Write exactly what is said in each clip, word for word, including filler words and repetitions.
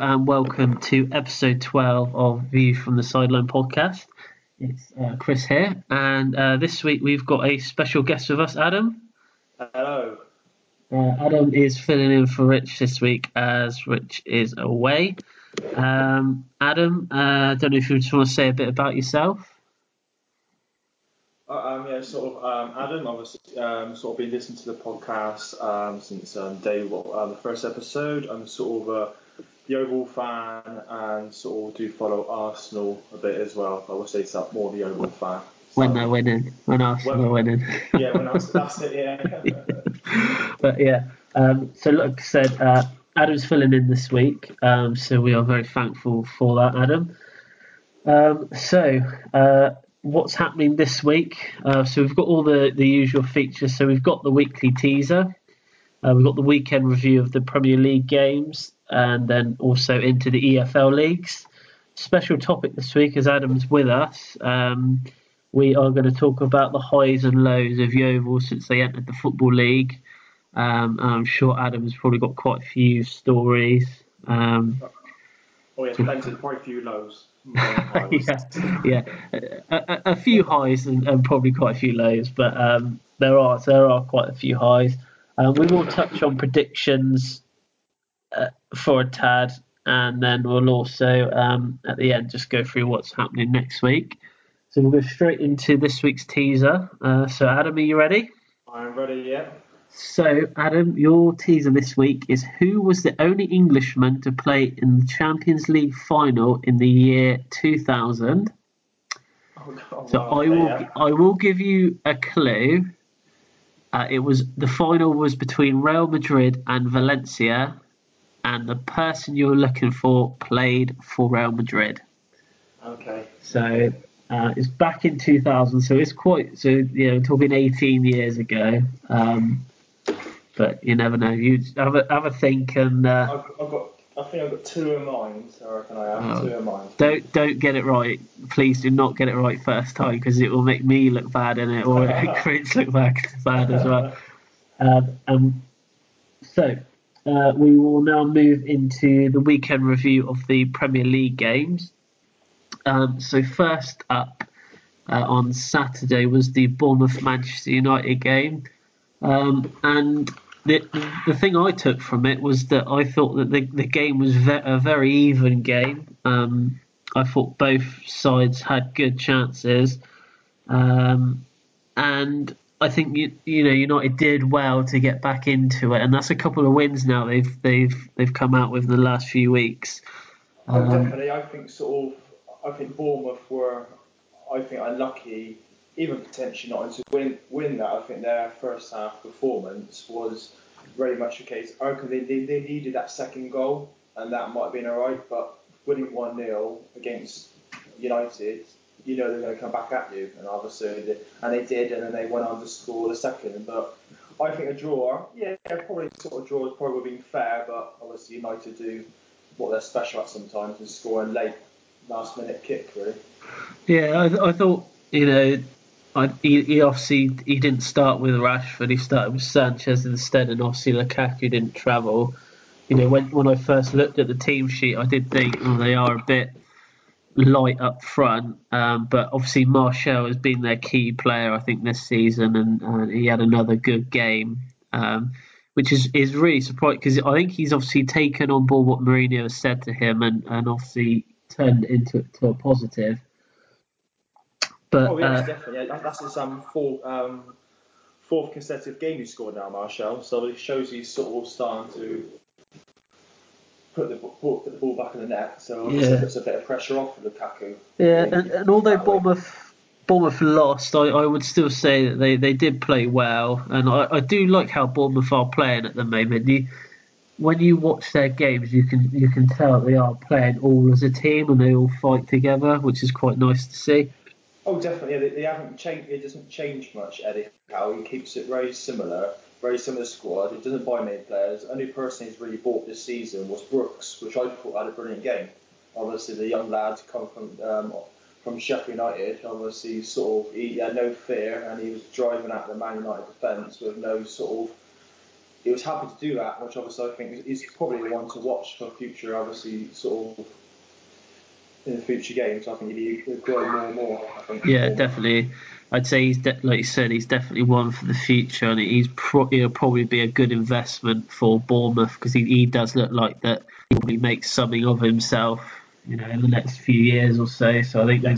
and welcome to episode twelve of View from the Sideline podcast. It's uh, Chris here, and uh, this week we've got a special guest with us, Adam. Hello. Uh, Adam is filling in for Rich this week as Rich is away. Um, Adam, I uh, don't know if you just want to say a bit about yourself. Um, yeah, sort of. Um, Adam, I've um, sort of been listening to the podcast um, since um, day one, uh, the first episode. I'm sort of a Yeovil fan and sort of do follow Arsenal a bit as well. I would say it's more of a Yeovil fan. So, when they're winning, when Arsenal are winning. Yeah, when Arsenal, that's it. Yeah. But yeah, um, so like I said, uh, Adam's filling in this week, um, so we are very thankful for that, Adam. Um, so. Uh, What's happening this week? Uh, so we've got all the, the usual features. So we've got the weekly teaser. Uh, we've got the weekend review of the Premier League games and then also into the E F L leagues. Special topic this week, as Adam's with us, um, we are going to talk about the highs and lows of Yeovil since they entered the Football League. Um, I'm sure Adam's probably got quite a few stories. Um, oh, yeah, plenty, quite a few lows. yeah, yeah, a, a few highs and, and probably quite a few lows, but um, there are there are quite a few highs. Um, we will touch on predictions uh, for a tad, and then we'll also um, at the end just go through what's happening next week. So we'll go straight into this week's teaser. Uh, so Adam, are you ready? I'm ready. Yeah. So Adam, your teaser this week is: who was the only Englishman to play in the Champions League final in the year two thousand? Oh, oh, so wow, I will yeah. I will give you a clue. Uh, it was the final was between Real Madrid and Valencia, and the person you're looking for played for Real Madrid. Okay. So uh, it's back in two thousand. So it's quite so you know talking eighteen years ago. Um, But you never know. You have a have a think, and uh, I've, I've got. I think I've got two in mind. I reckon I have oh, two in mind. Don't don't get it right. Please do not get it right first time, because it will make me look bad, and it will make Chris look bad, bad as well. Um, um, so uh, we will now move into the weekend review of the Premier League games. Um, so first up uh, on Saturday was the Bournemouth Manchester United game, um, and. The the thing I took from it was that I thought that the, the game was ve- a very even game. Um, I thought both sides had good chances, um, and I think you, you know United did well to get back into it, and that's a couple of wins now they've they've they've come out with in the last few weeks. Um, oh, definitely, I think sort of I think Bournemouth were I think unlucky. Even potentially not to win, win that. I think their first half performance was very much a case. I reckon they, they, they needed that second goal, and that might have been alright. But winning one nil against United, you know they're going to come back at you, and obviously, they, and they did, and then they went on to score the second. But I think a draw, yeah, probably sort of draw would probably have been fair. But obviously, United do what they're special at sometimes and score a late last minute kick, really. Yeah, I, th- I thought you know. I, he, he obviously he didn't start with Rashford. He started with Sanchez instead, and obviously Lukaku didn't travel. You know, when when I first looked at the team sheet, I did think oh, they are a bit light up front. Um, but obviously Martial has been their key player, I think, this season, and uh, he had another good game, um, which is, is really surprising because I think he's obviously taken on board what Mourinho has said to him, and, and obviously turned it into to a positive. But, oh, yes, uh, definitely. Yeah, that's his um, four, um, fourth consecutive game he scored now, Martial. So it shows he's sort of starting to put the, put the ball back in the net. So it yeah. puts a bit of pressure off for Lukaku. Yeah, and, and although Bournemouth, Bournemouth lost, I, I would still say that they, they did play well. And I, I do like how Bournemouth are playing at the moment. You, when you watch their games, you can, you can tell they are playing all as a team and they all fight together, which is quite nice to see. Oh, definitely. Yeah, they, they haven't changed. It doesn't change much. Eddie Howe, he keeps it very similar, very similar squad. He doesn't buy many players. The only person he's really bought this season was Brooks, which I thought had a brilliant game. Obviously, the young lad come from um, from Sheffield United. Obviously, sort of he had no fear, and he was driving at the Man United defence with no sort of he was happy to do that, which obviously I think is probably one to watch for future, obviously, sort of in the future games. I think he'll grow more and more. I think. Yeah, definitely. I'd say, he's de- like you said, he's definitely one for the future, and he's pro- he'll probably be a good investment for Bournemouth, because he, he does look like that he probably makes something of himself, you know, in the next few years or so. So I think they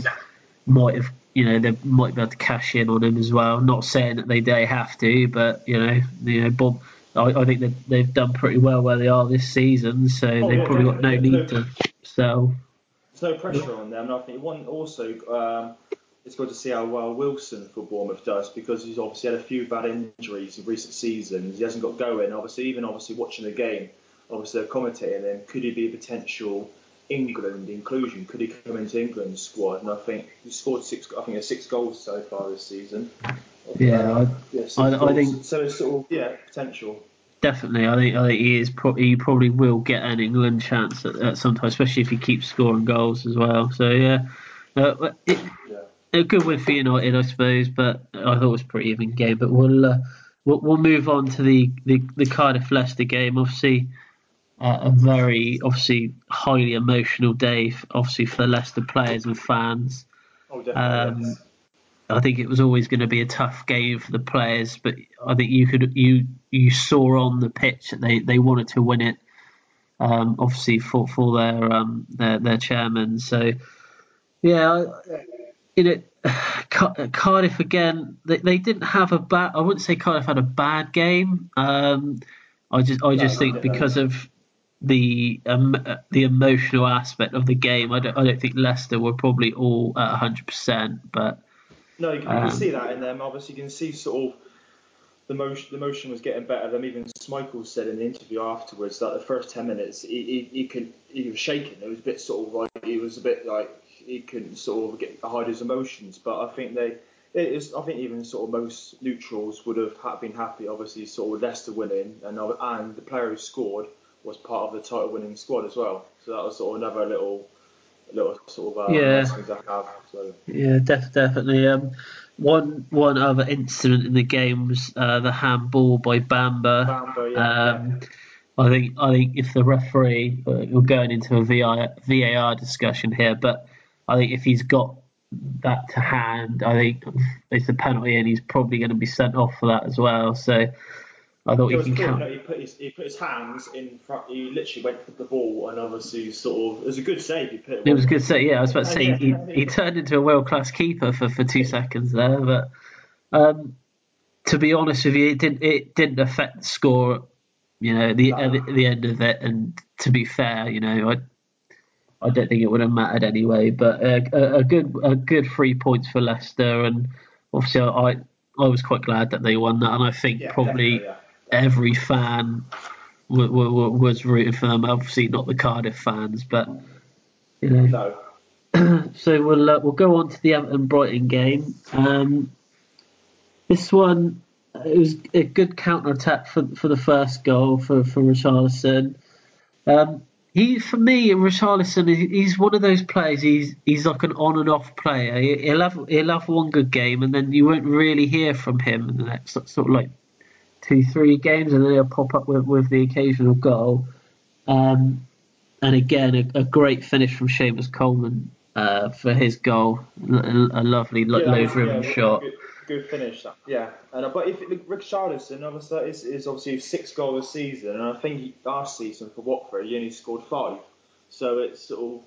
might have, you know, they might be able to cash in on him as well. I'm not saying that they they have to, but you know, you know, Bob, I, I think they've, they've done pretty well where they are this season, so oh, they've yeah, probably yeah, got no yeah, need no, to sell. There's no pressure on them. And I think one also. Um, It's good to see how well Wilson for Bournemouth does, because he's obviously had a few bad injuries in recent seasons. He hasn't got going. Obviously, even obviously watching the game, obviously they're commentating him. Could he be a potential England inclusion? Could he come into England's squad? And I think he scored six. I think six goals so far this season. Yeah, uh, yeah I, I think so. It's sort of yeah potential. Definitely, I think I think he is. Pro- he probably will get an England chance at, at some time, especially if he keeps scoring goals as well. So yeah. Uh, it, yeah. A good win for United, I suppose, but I thought it was a pretty even game. But we'll uh, we'll, we'll move on to the, the, the Cardiff Leicester game. Obviously, uh, a very obviously highly emotional day, obviously for the Leicester players and fans. Oh, definitely. Um, yes. I think it was always going to be a tough game for the players, but I think you could you you saw on the pitch that they, they wanted to win it. Um, obviously for for their um their their chairman. So yeah. I, You know, Cardiff again. They, they didn't have a bad. I wouldn't say Cardiff had a bad game. Um, I just, I just no, think no, because no. of the um, the emotional aspect of the game, I don't, I don't think Leicester were probably all at one hundred percent. But no, you can, um, you can see that in them. Obviously, you can see sort of the motion. The motion was getting better. Them even Schmeichel said in the interview afterwards that the first ten minutes he he, he could he was shaking. It was a bit sort of like he was a bit like. He couldn't sort of get, hide his emotions, but I think they, it is, I think even sort of most neutrals would have been happy. Obviously, sort of Leicester winning, and and the player who scored was part of the title-winning squad as well. So that was sort of another little, little sort of uh, yeah. lessons I have. So. Yeah, def- definitely. Um, one one other incident in the game was uh, the handball by Bamba. Bamba, yeah. Um, yeah. I think I think if the referee, uh, we're going into a V A R discussion here, but. I think if he's got that to hand, I think it's a penalty, and he's probably going to be sent off for that as well. So I thought he can count. No, he, put his, he put his hands in front. He literally went for the ball, and obviously sort of it was a good save. He put it. It was a good save. Yeah, I was about to say yeah, he, yeah. he turned into a world class keeper for, for two seconds there, but um, to be honest with you, it didn't it didn't affect the score. You know, the no. at the end of it, and to be fair, you know, I. I don't think it would have mattered anyway, but a, a good a good three points for Leicester, and obviously I I was quite glad that they won that, and I think yeah, probably yeah. every fan w- w- was rooting for them. Obviously not the Cardiff fans, but you know. No. So we'll uh, we'll go on to the Everton Brighton game. Um, this one it was a good counter attack for for the first goal for for Richarlison. Um, He, for me, Richarlison, he's one of those players, he's he's like an on and off player. He'll have, he'll have one good game, and then you won't really hear from him in the next sort of like two, three games, and then he'll pop up with, with the occasional goal. Um, and again, a, a great finish from Seamus Coleman uh, for his goal. A, a lovely yeah, low-driven yeah, shot. Good, good finish, yeah. And But if Richarlison obviously is, is obviously six goals a season, and I think he, last season for Watford he only scored five. So it's sort of,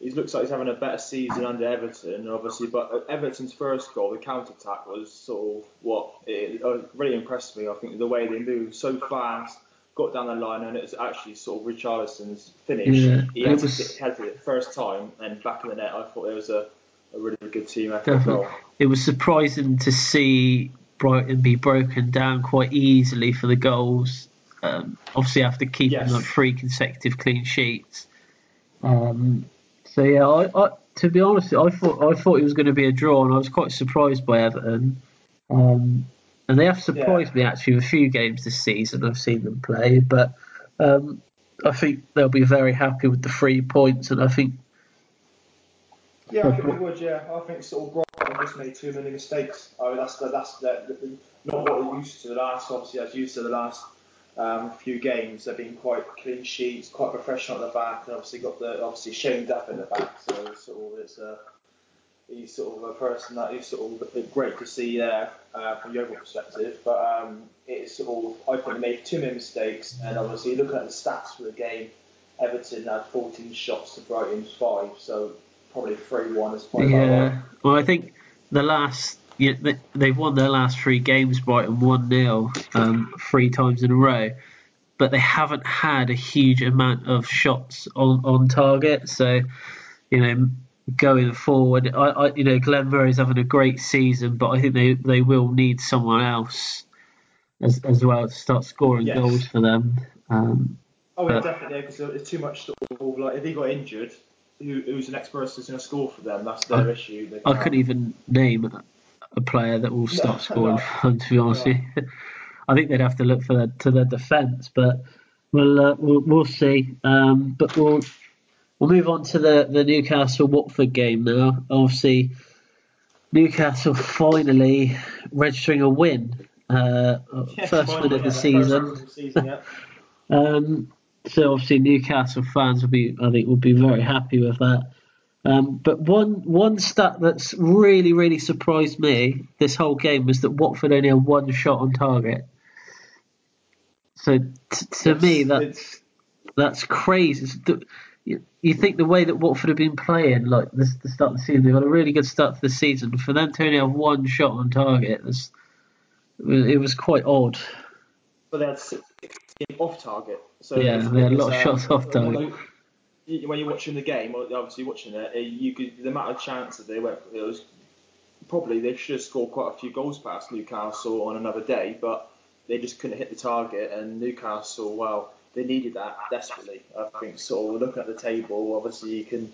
it looks like he's having a better season under Everton, obviously. But Everton's first goal, the counter-attack, was sort of what it, it really impressed me. I think the way they moved so fast, got down the line, and it's actually sort of Richarlison's finish. Yeah, he had was... it first time, and back in the net. I thought it was a, a really good team effort goal. It was surprising to see Brighton be broken down quite easily for the goals. Um, obviously, after keeping yes. like three consecutive clean sheets. Um, so yeah, I, I to be honest, I thought I thought it was going to be a draw, and I was quite surprised by Everton. Um, And they have surprised yeah. me actually with a few games this season. I've seen them play, but um, I think they'll be very happy with the three points. And I think, yeah, I think they would. Yeah, I think sort of Brighton just made too many mistakes. I mean, that's the, that's the, the, not what they're used to the last. Obviously, as used to the last um, few games. They've been quite clean sheets, quite professional at the back, and obviously got the obviously shamed up in the back. So sort of it's a he's sort of a person that is sort of great to see there uh, from your perspective. But um, it's sort of I think they made too many mistakes, and obviously looking at the stats for the game, Everton had fourteen shots to Brighton's five, so probably three one is quite yeah. Bad. Well, I think the last. Yeah, they've won their last three games, Brighton, one nil um, three times in a row, but they haven't had a huge amount of shots on, on target. So, you know, going forward, I, I you know, Glenn Murray's having a great season, but I think they, they will need someone else as as well to start scoring yes. goals for them. Um, oh, yeah, but, definitely, because it's too much. Sort of, like if he got injured, who, who's the next person who's going to score for them? That's their I, issue. They I couldn't have. even name. A player that will stop no, scoring for them, to be honest with you. I think they'd have to look for their, to their defence, but we'll, uh, we'll we'll see. Um, but we'll we'll move on to the, the Newcastle Watford game now. Obviously, Newcastle finally registering a win, uh, yes, first win of the season. season yeah. um, so obviously, Newcastle fans will be, I think, will be very happy with that. Um, but one one stat that's really, really surprised me this whole game was that Watford only had one shot on target. So t- to it's, me, that's it's... that's crazy. The, you, you think the way that Watford have been playing, like this, the start of the season, they've had a really good start to the season. For them to only have one shot on target, that's, it was quite odd. But they had sixteen off target. So yeah, they had a lot of shots off target. When you're watching the game, obviously watching it, you could, the amount of chances they went, it was probably they should have scored quite a few goals past Newcastle on another day, but they just couldn't hit the target. And Newcastle, well, they needed that desperately. I think sort of looking at the table, obviously you can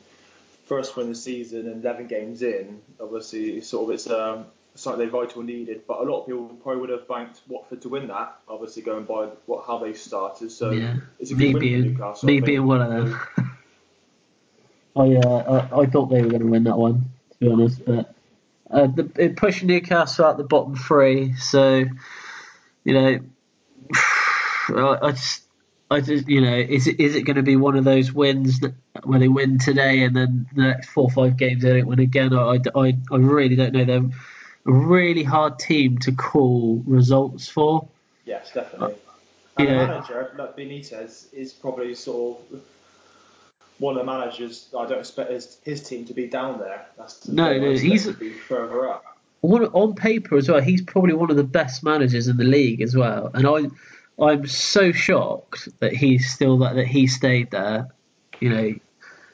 first win the season and eleven games in. Obviously, sort of it's um, something they vital needed, but a lot of people probably would have banked Watford to win that. Obviously, going by what how they started, so yeah. it's a good maybe, win for Newcastle. Me being one of them. I, uh, I I thought they were going to win that one, to be honest. But uh, the, it pushed Newcastle out the bottom three, so you know, I just I just you know, is it is it going to be one of those wins that, where they win today and then the next four or five games they don't win again? I, I, I really don't know. They're a really hard team to call results for. Yes, definitely. And yeah. The manager, like Benitez, is probably sort of. One of the managers, I don't expect his, his team to be down there. That's no, no, he's to be further up. One, on paper as well, he's probably one of the best managers in the league as well. And I, I'm so shocked that he's still that that he stayed there. You know.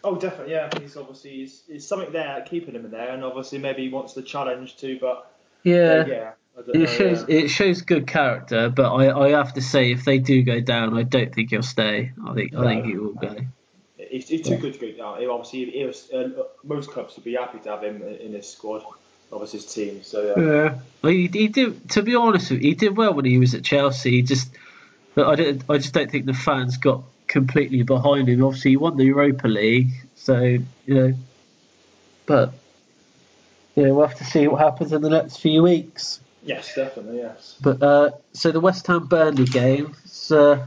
Oh, definitely, yeah. He's obviously he's, he's something there keeping him in there, and obviously maybe he wants the challenge too. But yeah, uh, yeah. I don't it know, shows yeah. it shows good character. But I, I have to say, if they do go down, I don't think he'll stay. I think no, I think he will go. He's, he's too yeah. good to go down. He obviously, he was, uh, most clubs would be happy to have him in his squad, obviously his team. So yeah, yeah. Well, he, he did. To be honest with you, he did well when he was at Chelsea. He just, I don't, I just don't think the fans got completely behind him. Obviously, he won the Europa League, so you know. But yeah, we'll have to see what happens in the next few weeks. Yes, definitely. Yes. But uh, so the West Ham Burnley game. So,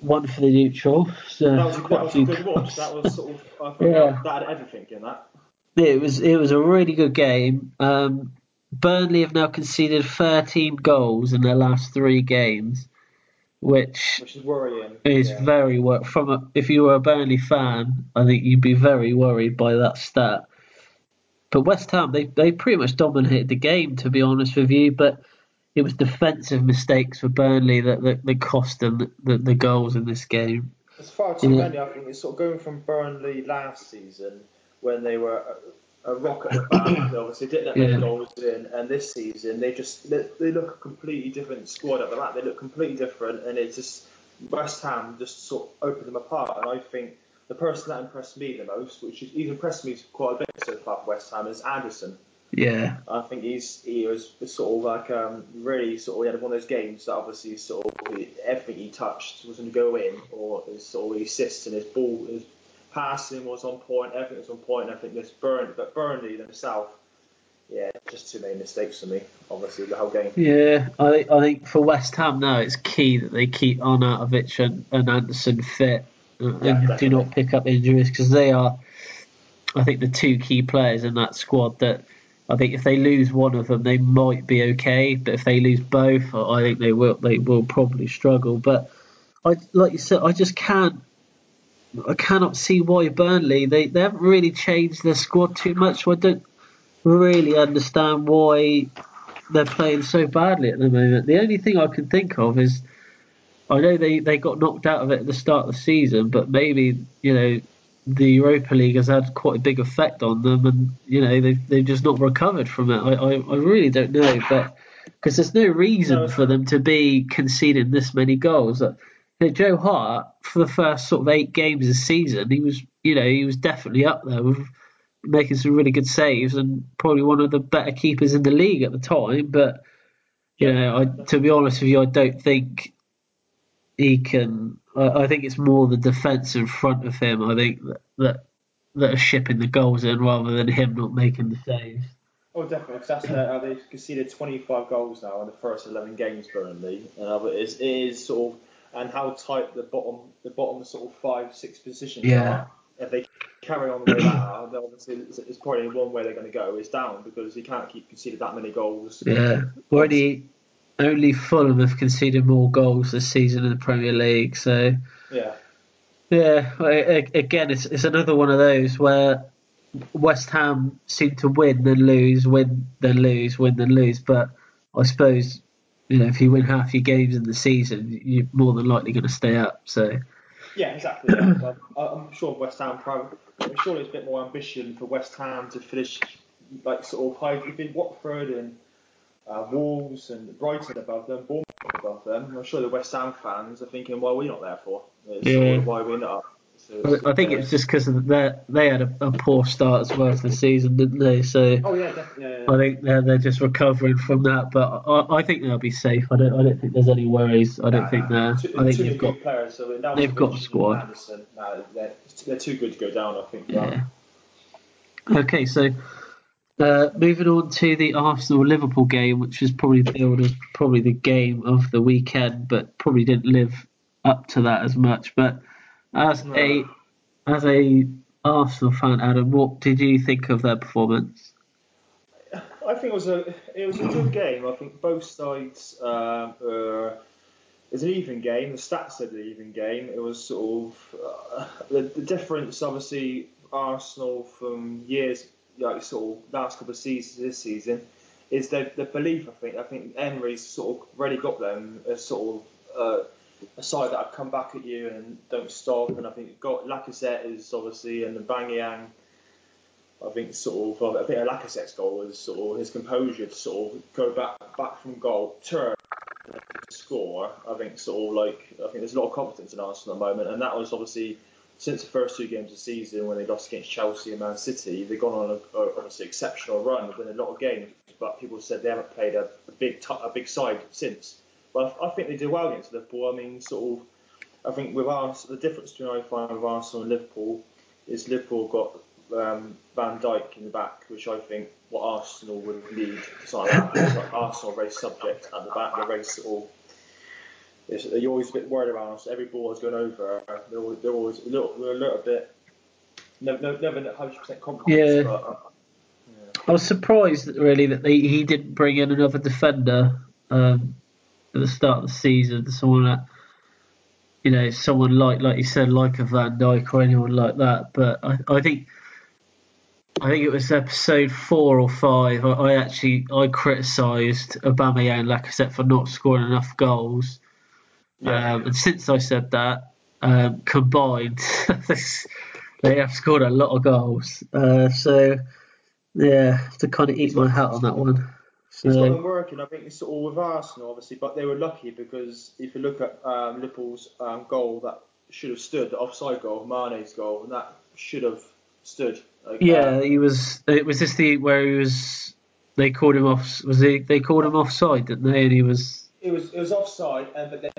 one for the neutral. So that was a, that was a good watch. That was sort of, I think yeah. that had everything in that. It was it was a really good game. Um, Burnley have now conceded thirteen goals in their last three games, which, which is worrying. Is yeah. very wor- from a, if you were a Burnley fan, I think you'd be very worried by that stat. But West Ham, they they pretty much dominated the game, to be honest with you, but. It was defensive mistakes for Burnley that, that, that cost them the, the, the goals in this game. As far as too many, yeah. I think it's sort of going from Burnley last season when they were a, a rock at the back, they obviously didn't let yeah. many goals in, and this season they just they, they look a completely different squad at the back. They look completely different, and it's just West Ham just sort of opened them apart. And I think the person that impressed me the most, which has impressed me quite a bit so far for West Ham, is Anderson. Yeah, I think he's he was sort of like um, really sort of he had one of those games that obviously sort of everything he touched was going to go in, or his sort of assists and his ball, his passing was on point, everything was on point. And I think this Burnley, but Burnley themselves, Yeah, just too many mistakes for me, obviously, the whole game. Yeah, I think, I think for West Ham now, it's key that they keep Arnautovic and, and Anderson fit and yeah, do not pick up injuries, because they are, I think, the two key players in that squad that I think if they lose one of them, they might be okay, but if they lose both, I think they will they will probably struggle. But I, like you said, I just can't. I cannot see why Burnley they, they haven't really changed their squad too much. So I don't really understand why they're playing so badly at the moment. The only thing I can think of is I know they, they got knocked out of it at the start of the season, but maybe you know the Europa League has had quite a big effect on them, and you know they they've just not recovered from it. I, I, I really don't know, but because there's no reason no. for them to be conceding this many goals. That, Now, Joe Hart, for the first sort of eight games of the season, he was, you know, he was definitely up there with making some really good saves and probably one of the better keepers in the league at the time. But you know, I, to be honest with you, I don't think he can. I, I think it's more the defence in front of him. I think that that, that are shipping the goals in rather than him not making the saves. Oh, definitely, because that's uh, they've conceded twenty-five goals now in the first eleven games, currently. Uh, but it's, it is sort of. And how tight the bottom, the bottom sort of five, six positions yeah. are. If they carry on the way that are, obviously it's probably one way they're going to go is down because you can't keep conceding that many goals. Yeah, already only Fulham have conceded more goals this season in the Premier League. So yeah, yeah. Again, it's it's another one of those where West Ham seem to win then lose, win then lose, win then lose. But I suppose. You know, if you win half your games in the season, you're more than likely going to stay up. So, yeah, exactly. Yeah. I'm sure West Ham probably. I'm sure there's a bit more ambition for West Ham to finish like sort of high. If it's Watford and uh, Wolves and Brighton above them, Bournemouth above them, I'm sure the West Ham fans are thinking, "Why are we not there for? It's yeah. Why are we not?" So it's, I think uh, it's just because they had a, a poor start as well to the season, didn't they? So oh, yeah, yeah, yeah, yeah. I think they're, they're just recovering from that. But I, I think they'll be safe. I don't I don't think there's any worries. I don't nah, think they're... Two, I think they've got players. So they've got a squad. Anderson, nah, they're, they're too good to go down, I think. Yeah. Right. Okay, so uh, moving on to the Arsenal-Liverpool game, which is probably billed as probably the game of the weekend, but probably didn't live up to that as much. But... As no. a as a Arsenal fan, Adam, what did you think of their performance? I think it was a it was a good game. I think both sides uh, uh, it's an even game. The stats said an even game. It was sort of uh, the, the difference, obviously, Arsenal from years like sort of last couple of seasons this season is their the belief. I think I think Emery's sort of really got them as sort of. Uh, A side that have come back at you and don't stop, and I think you've got Lacazette is obviously and the Bangyang. I think sort of I think Lacazette's goal was sort of his composure to sort of go back back from goal, turn, and score. I think sort of like I think there's a lot of confidence in Arsenal at the moment, and that was obviously since the first two games of the season when they lost against Chelsea and Man City, they've gone on a, a obviously exceptional run, winning a lot of games, but people said they haven't played a, a big t- a big side since. But I think they did well against Liverpool. I mean, sort of, I think with Arsenal, the difference between I find with Arsenal and Liverpool is Liverpool got um, Van Dijk in the back, which I think what Arsenal would need. Sorry, like Arsenal are very subject at the back. They're very sort of. It's, you're always a bit worried about Arsenal. Every ball has gone over. They're always, they're always a, little, a little bit. Never, never one hundred percent confident. Yeah. But, uh, yeah. I was surprised really that they, he didn't bring in another defender. Um, At the start of the season, someone that you know, someone like like you said, like a Van Dijk or anyone like that. But I, I think, I think it was episode four or five. I, I actually I criticised Aubameyang and Lacazette for not scoring enough goals. Yeah. Um, and since I said that, um, combined, they have scored a lot of goals. Uh, so yeah, I have to kind of eat my hat on that one. So. It's not been working. I think it's all with Arsenal, obviously, but they were lucky because if you look at um, Liverpool's um, goal that should have stood, the offside goal, Mane's goal, and that should have stood. Like, yeah, um, he was. It was this the where he was. They called him off. Was he? They called him offside, didn't they? And he was. It was. It was offside, and but then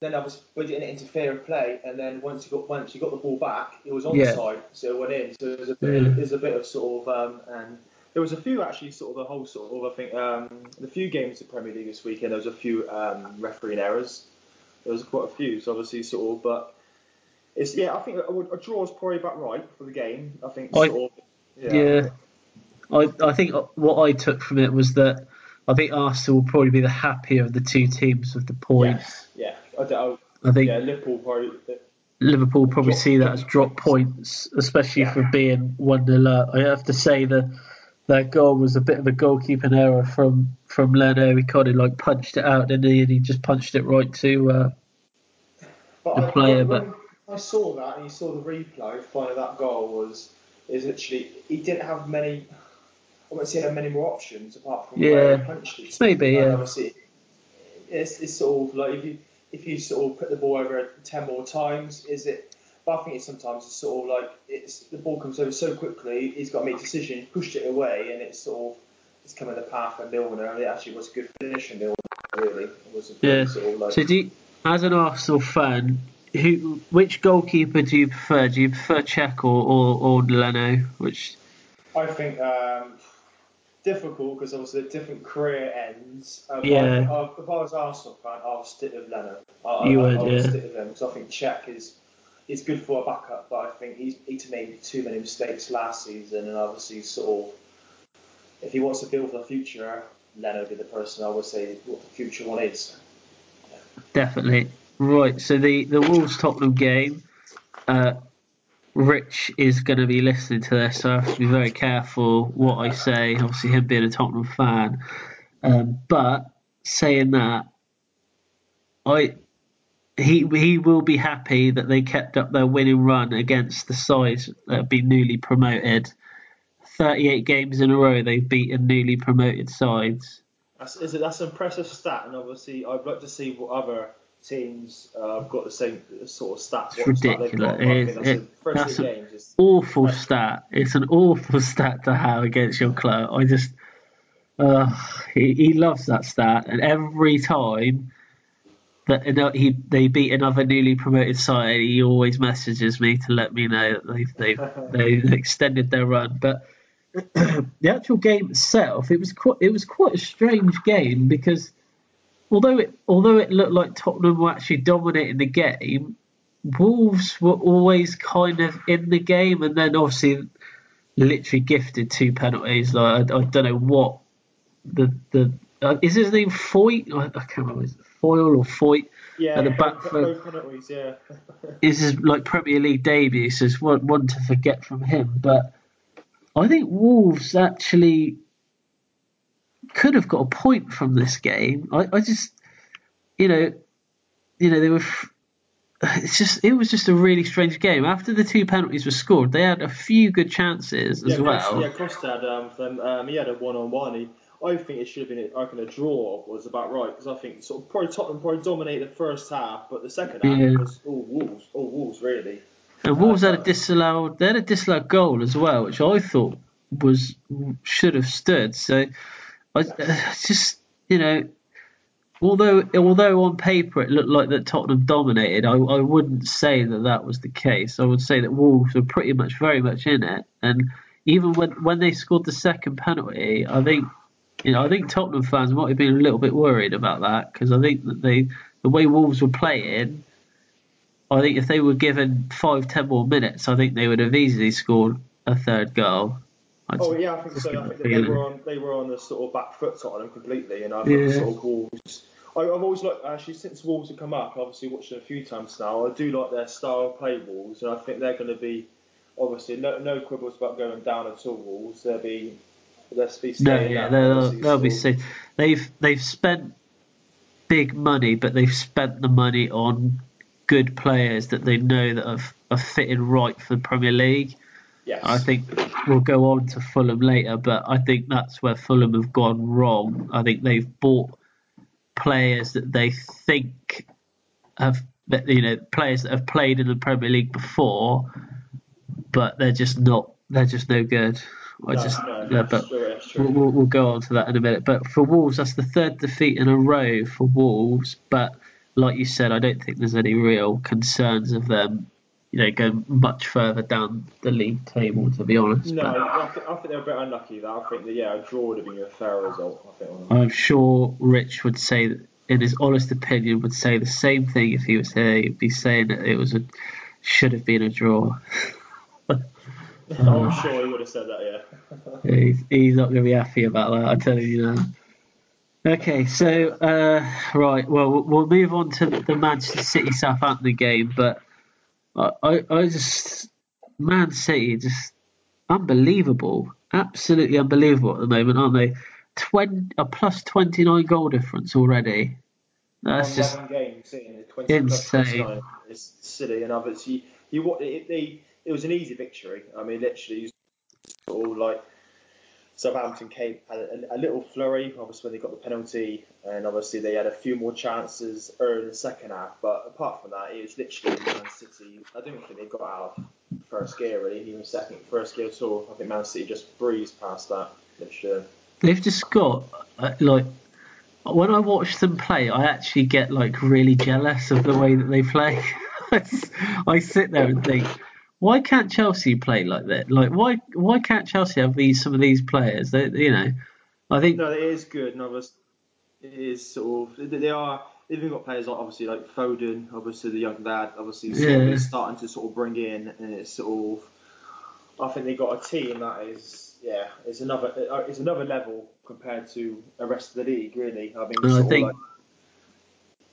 then I was but didn't interfere in play, and then once he got once he got the ball back, it was onside, yeah. So it went in. So it was a bit. Yeah. It was a bit of sort of um and. There was a few actually, sort of the whole sort of I think um, the few games of Premier League this weekend. There was a few um, refereeing errors. There was quite a few, so obviously sort of. But it's yeah, I think a, a draw is probably about right for the game. I think. Sort I, of, yeah. yeah. I, I think what I took from it was that I think Arsenal will probably be the happier of the two teams with the points. Yes, yeah, I, I think yeah, Liverpool probably Liverpool probably drop, see that as drop points, especially yeah. for being one nil up. I have to say that that goal was a bit of a goalkeeping error from, from Leno. He kind of like punched it out, didn't he? And he just punched it right to uh, but the I, player. But I saw that, and you saw the replay. Finally, that goal was is actually he didn't have many. I won't say how many more options apart from yeah. where he punched it. Maybe, um, yeah. It's, it's sort of like if you if you sort of put the ball over ten more times, is it? But I think it's sometimes it's sort of like it's the ball comes over so quickly. He's got to make a decision, pushed it away, and it's sort of it's coming the path for Milner. And it actually was a good finish from Milner. Really, it was a yeah. sort of like. So, do you, as an Arsenal fan, who which goalkeeper do you prefer? Do you prefer Cech or or, or Leno? Which I think. Um, Difficult because obviously different career ends. Um, yeah. I, I, if I was an Arsenal fan, I'll stick with Leno. I, you I, would, I, I yeah. stick with him because I think Cech is is good for a backup, but I think he's he made too many mistakes last season, and obviously sort of if he wants to build for the future, Leno would be the person I would say what the future one is. Yeah. Definitely right. So the the Wolves Tottenham game, uh, Rich is going to be listening to this, so I have to be very careful what I say, obviously him being a Tottenham fan. Um, but saying that, I he he will be happy that they kept up their winning run against the sides that have been newly promoted. thirty-eight games in a row they've beaten newly promoted sides. That's, is it, that's an impressive stat, and obviously I'd like to see what other... teams have uh, got the same sort of stats. It's ridiculous. Stat it is, that's it, that's an just awful impressive. stat. It's an awful stat to have against your club. I just, uh, he, he loves that stat. And every time that he they beat another newly promoted side, he always messages me to let me know that they've they've, they've extended their run. But the actual game itself, it was quite it was quite a strange game because. Although it although it looked like Tottenham were actually dominating the game, Wolves were always kind of in the game, and then obviously literally gifted two penalties. Like I, I don't know what the the uh, is his name Foyt? I, I can't remember. Is it Foyle or Foyt? Yeah, at the back for penalties. Yeah, this is like Premier League debut, so it's one one to forget from him. But I think Wolves actually. Could have got a point from this game. I, I just, you know, you know they were. It's just it was just a really strange game. After the two penalties were scored, they had a few good chances as yeah, well. Yeah, Costa had um, them, um, he had a one-on-one. He, I think it should have been. I think a draw was about right because I think sort of probably Tottenham probably dominated the first half, but the second half yeah. was all Wolves, all Wolves really. And Wolves uh, had a disallowed. They had a disallowed goal as well, which I thought was should have stood. So. I just, you know, although although on paper it looked like that Tottenham dominated, I, I wouldn't say that that was the case. I would say that Wolves were pretty much very much in it, and even when, when they scored the second penalty, I think you know I think Tottenham fans might have been a little bit worried about that because I think that they the way Wolves were playing, I think if they were given five ten more minutes, I think they would have easily scored a third goal. I'd oh yeah, I think so. I think that they were on they were on the sort of back foot Tottenham completely, and I think yeah. sort of Wolves. I, I've always liked actually since Wolves have come up, obviously watched them a few times now. I do like their style of play, Wolves, and I think they're going to be obviously no, no quibbles about going down at all. Wolves, they'll be they'll be no, yeah, they'll, they'll be safe. They've they've spent big money, but they've spent the money on good players that they know that are, are fitting right for the Premier League. Yes. I think we'll go on to Fulham later, but I think that's where Fulham have gone wrong. I think they've bought players that they think have, you know, players that have played in the Premier League before, but they're just not, they're just no good. I no, just, no, yeah, but true, we'll, we'll, we'll go on to that in a minute. But for Wolves, that's the third defeat in a row for Wolves. But like you said, I don't think there's any real concerns of them you know, go much further down the league table, to be honest. No, but I, th- I think they're a bit unlucky. That I think that yeah, a draw would have been a fair result. I think. I'm sure Rich would say, that, in his honest opinion, would say the same thing if he was here. He'd be saying that it was a should have been a draw. I'm sure he would have said that, yeah. he's, he's not going to be happy about that, I tell you now. Okay, so, uh, right, well, we'll move on to the Manchester City-Southampton game, but I, I, I just, Man City, just unbelievable, absolutely unbelievable at the moment, aren't they? twenty, a plus twenty-nine goal difference already. That's just games, twenty insane. It's silly enough. It's, you, you, it, they, it was an easy victory. I mean, literally, all like Southampton came had a, a little flurry, obviously, when they got the penalty, and obviously they had a few more chances early in the second half. But apart from that, it was literally Man City. I don't think they got out of first gear, really, even second first gear at all. I think Man City just breezed past that, literally. They've just got, uh, like, when I watch them play, I actually get, like, really jealous of the way that they play. I sit there and think, why can't Chelsea play like that? Like, why why can't Chelsea have these some of these players? They, you know, I think... No, it is good. And obviously, it is sort of... They are... They've even got players, like, obviously, like Foden, obviously, the young lad, obviously, yeah. Sort of starting to sort of bring in, and it's sort of... I think they got a team that is... Yeah, it's another it's another level compared to the rest of the league, really. I mean, I think like...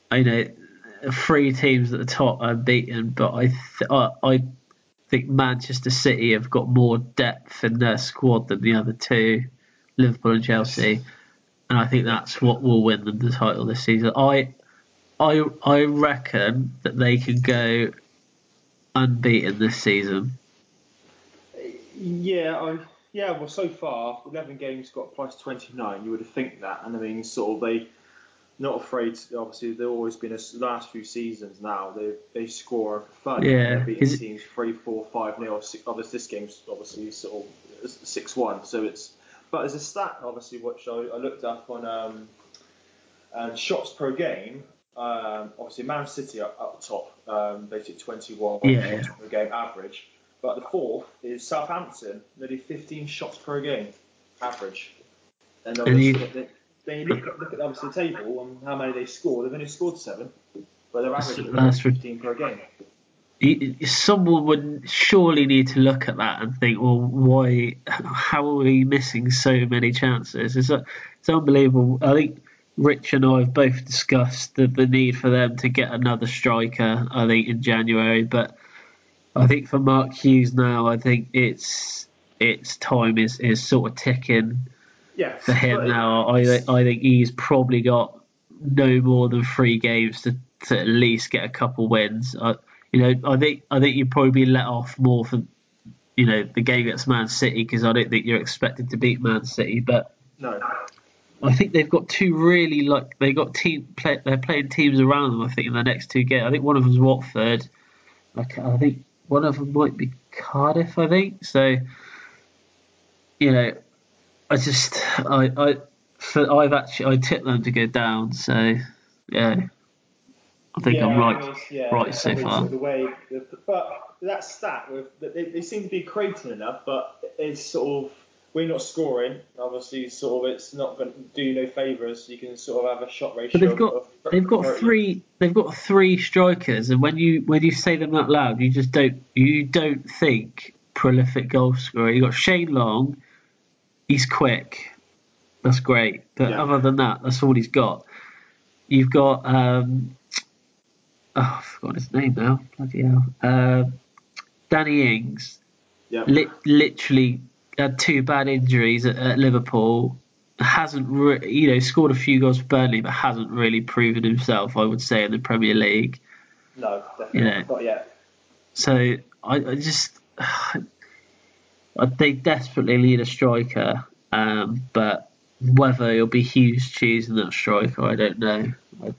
I know three teams at the top are beaten, but I th- I, I think Manchester City have got more depth in their squad than the other two, Liverpool and Chelsea, and I think that's what will win them the title this season. I I I reckon that they can go unbeaten this season. Yeah, I. Yeah, well, so far, eleven games got plus twenty-nine. You would have think that, and I mean, sort of they not afraid. To, obviously, they've always been a last few seasons now. They they score fun. Yeah, they're beating teams three, four, five nil. Obviously, this game's obviously sort of six one. So it's but there's a stat obviously which I, I looked up on um, and shots per game. Um, obviously, Man City are up top, um, basically twenty-one yeah. shots per game average. But the fourth is Southampton, nearly fifteen shots per game, average. And obviously, and you, then you look, look at obviously the table and how many they score. They've only scored seven, but they're average fifteen per game. You, someone would surely need to look at that and think, well, why? How are we missing so many chances? It's, a, it's unbelievable. I think Rich and I have both discussed the, the need for them to get another striker, I think, in January, but... I think for Mark Hughes now, I think it's it's time is, is sort of ticking yes, for him now. I I think he's probably got no more than three games to, to at least get a couple wins. I, you know, I think I think you'd probably be let off more for you know the game against Man City because I don't think you're expected to beat Man City. But no, I think they've got two really like they got team play, they're playing teams around them. I think in the next two games, I think one of them's Watford. Like I think. One of them might be Cardiff, I think. So, you know, I just, I, I, for, I've actually, I tipped them to go down. So, yeah, I think yeah, I'm right, I mean, yeah, right so I mean, far. Sort of the way, but that stat, they, they seem to be creating enough, but it's sort of we're not scoring. Obviously, sort of it's not going to do no favours. You can sort of have a shot ratio. But they've got of, of, they've got thirty. three they've got three strikers, and when you when you say them out loud, you just don't you don't think prolific goal scorer. You got Shane Long, he's quick, that's great. But yeah. Other than that, that's all he's got. You've got um, oh, I've forgotten his name now. Bloody hell, uh, Danny Ings. Yeah, li- literally. Had two bad injuries at, at Liverpool. Hasn't re- you know scored a few goals for Burnley, but hasn't really proven himself. I would say in the Premier League. No, definitely you know. Not yet. So I, I just they desperately need a striker, um, but whether it'll be Hughes choosing that striker, I don't know. I'd,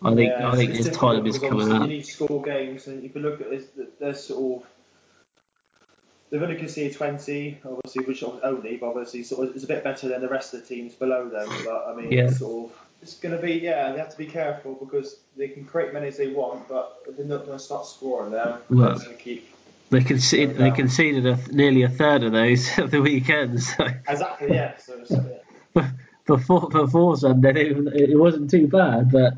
I think yeah, I think his time is coming up. You need to score games, and you can look at this. There's sort of. They've only conceded twenty, obviously, which is only, but obviously, sort of, it's a bit better than the rest of the teams below them. But I mean, yeah. sort of, It's going to be, yeah, they have to be careful because they can create many as they want, but they're not going to start scoring them. Well, they're going to keep they conceded, they conceded a, nearly a third of those of the weekend. So. Exactly, yeah. So just, yeah. before, before Sunday, it, it wasn't too bad, but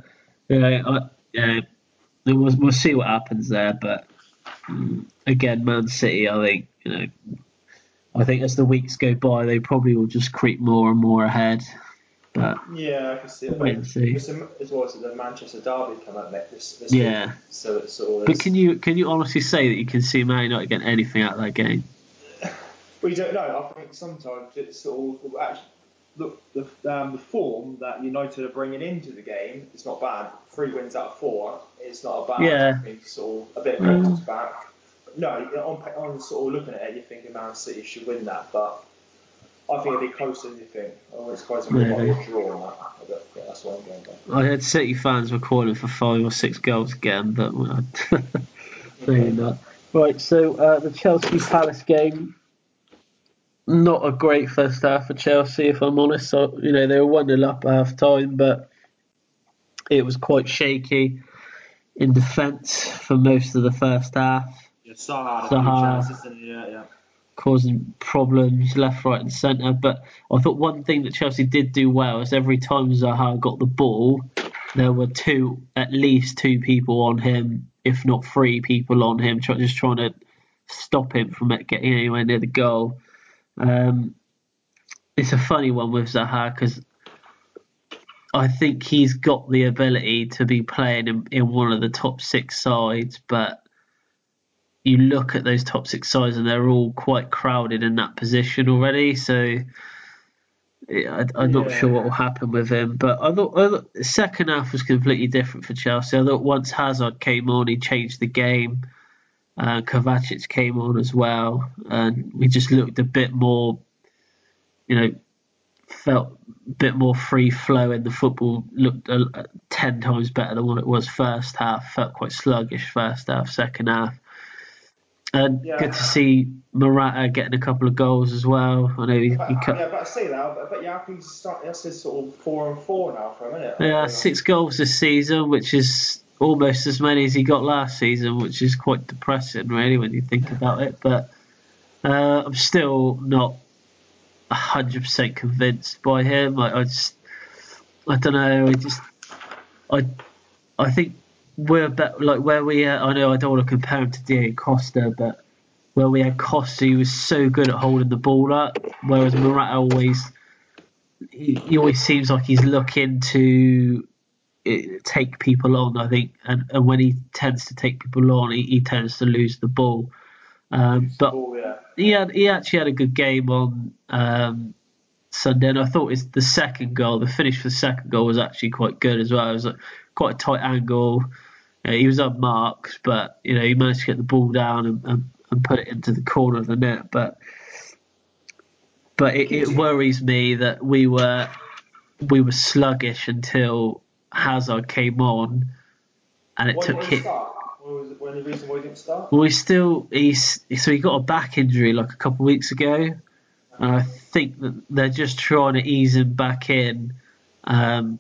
you know, I, yeah, it was, we'll see what happens there. But um, again, Man City, I think, you know, I think as the weeks go by, they probably will just creep more and more ahead. But yeah, I can see it. Wait and see. It's always the Manchester derby come out next. This, this yeah. Week, so it's always. But can you can you honestly say that you can see Man United getting anything out of that game? We don't know. I think sometimes it's all sort of, actually look the um, the form that United are bringing into the game. It's not bad. Three wins out of four. It's not a bad. Yeah. It's all a bit mm. comes back. But no, on on sort of looking at it, you think Man City should win that, but. I think it'd be closer than you think. Oh, it's quite something yeah. like a draw on that. Yeah, that's what I'm going by. I heard City fans were calling for five or six goals again, but well, maybe not. Right, so uh, the Chelsea Palace game, not a great first half for Chelsea, if I'm honest. So, you know, they were one nil up at half time, but it was quite shaky in defence for most of the first half. Yeah, Saha had a few chances, didn't he? Yeah, yeah. Causing problems left, right and centre. But I thought one thing that Chelsea did do well is every time Zaha got the ball, there were two, at least two people on him, if not three people on him, just trying to stop him from getting anywhere near the goal. Um, it's a funny one with Zaha because I think he's got the ability to be playing in, in one of the top six sides, but you look at those top six sides and they're all quite crowded in that position already. So yeah, I, I'm not yeah. sure what will happen with him. But I thought, I thought the second half was completely different for Chelsea. I thought once Hazard came on, he changed the game. Uh, Kovacic came on as well. And we just looked a bit more, you know, felt a bit more free flow in the football. Looked uh, ten times better than what it was first half. Felt quite sluggish first half, second half. And yeah. good to see Morata getting a couple of goals as well. I know he, he cut. Yeah, but I see that. But, but you're happy to start. That's his sort of four and four now for a minute. Yeah, six goals this season, which is almost as many as he got last season, which is quite depressing, really, when you think about it. But uh, I'm still not one hundred percent convinced by him. I, I just, I don't know. I just, I, I think. We're bet, like where we had, I know I don't want to compare him to Diego Costa, but where we had Costa, he was so good at holding the ball up, whereas Morata always he, he always seems like he's looking to take people on, I think, and, and when he tends to take people on, he, he tends to lose the ball. Um, but oh, yeah. he had he actually had a good game on um, Sunday, and I thought his the second goal, the finish for the second goal was actually quite good as well. It was like, quite a tight angle. Uh, he was unmarked, but you know he managed to get the ball down and, and, and put it into the corner of the net. But but it, it worries me that we were we were sluggish until Hazard came on, and it why took it. When the reason why he didn't start? Well, he still he's so he got a back injury like a couple of weeks ago, and I think that they're just trying to ease him back in, um,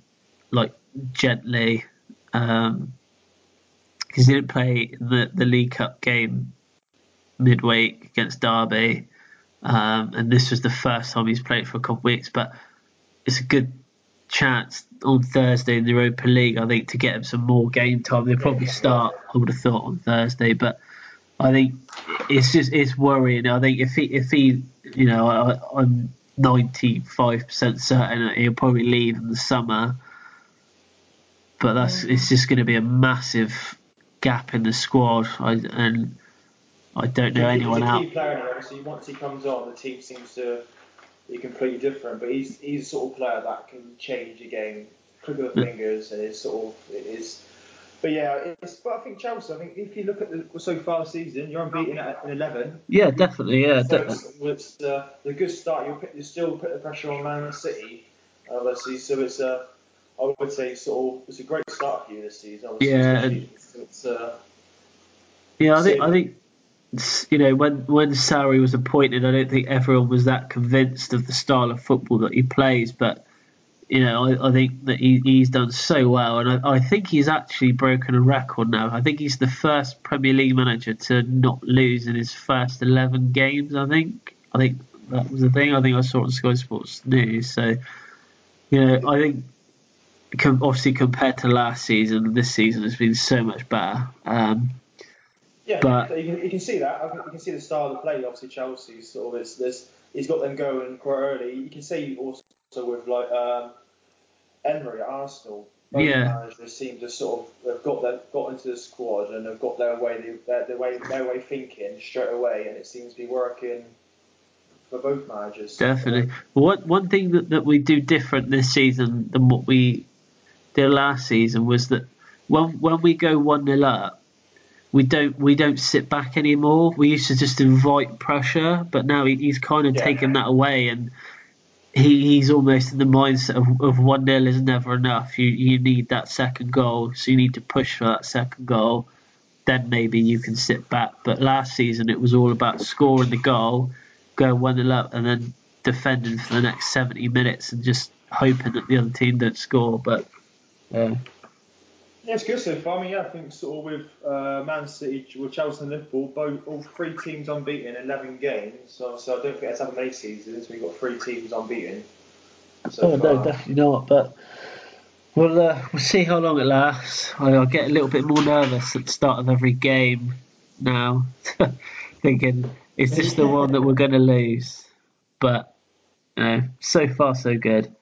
like gently. Um, Because he didn't play the, the League Cup game midweek against Derby. Um, and this was the first time he's played for a couple of weeks. But it's a good chance on Thursday in the Europa League, I think, to get him some more game time. They'll probably start, I would have thought, on Thursday. But I think it's just it's worrying. I think if he, if he you know, I, I'm ninety-five percent certain he'll probably leave in the summer. But that's it's just going to be a massive gap in the squad, I, and I don't know he's anyone out. He's a key out. player, obviously. Once he comes on, the team seems to be completely different. But he's he's the sort of player that can change a game, click of the fingers, and it's sort of it is. But yeah, it's, but I think Chelsea. I think if you look at the so far this season, you're unbeaten at an eleven. Yeah, definitely. Yeah, so definitely. It's, it's uh, the good start. You're, you're still putting the pressure on Man City, obviously. So it's a. Uh, I would say sort of, it's a great start for you this season. Yeah, and, it's, uh, yeah. I think I think you know when when Sarri was appointed, I don't think everyone was that convinced of the style of football that he plays. But you know, I, I think that he, he's done so well, and I, I think he's actually broken a record now. I think he's the first Premier League manager to not lose in his first eleven games. I think, I think that was the thing. I think I saw it on Sky Sports News. So, you know, I think com- obviously compared to last season, this season has been so much better. Um, yeah, but you can, you can see that. I think you can see the style of play. Obviously, Chelsea sort of is this. He's got them going quite early. You can see also with like um, Emery at Arsenal, both yeah. managers seem to sort of have got their, got into the squad and have got their way their, their way their way thinking straight away, and it seems to be working for both managers. Definitely. One one thing that, that we do different this season than what we did last season was that when when we go one nil up, We don't we don't sit back anymore. We used to just invite pressure, but now he, he's kind of yeah. taken that away, and he, he's almost in the mindset of, of one nil is never enough. You you need that second goal, so you need to push for that second goal. Then maybe you can sit back. But last season it was all about scoring the goal, going one nil up, and then defending for the next seventy minutes and just hoping that the other team don't score. But yeah. Yeah, it's good so far. I mean, yeah, I think sort of with uh, Man City, with Chelsea and Liverpool, both all three teams unbeaten in eleven games. So, so I don't think that's happened eight seasons. We've got three teams unbeaten. So oh, no, definitely not. But we'll uh, we'll see how long it lasts. I get a little bit more nervous at the start of every game now, thinking, is this the one that we're going to lose? But you know, so far so good.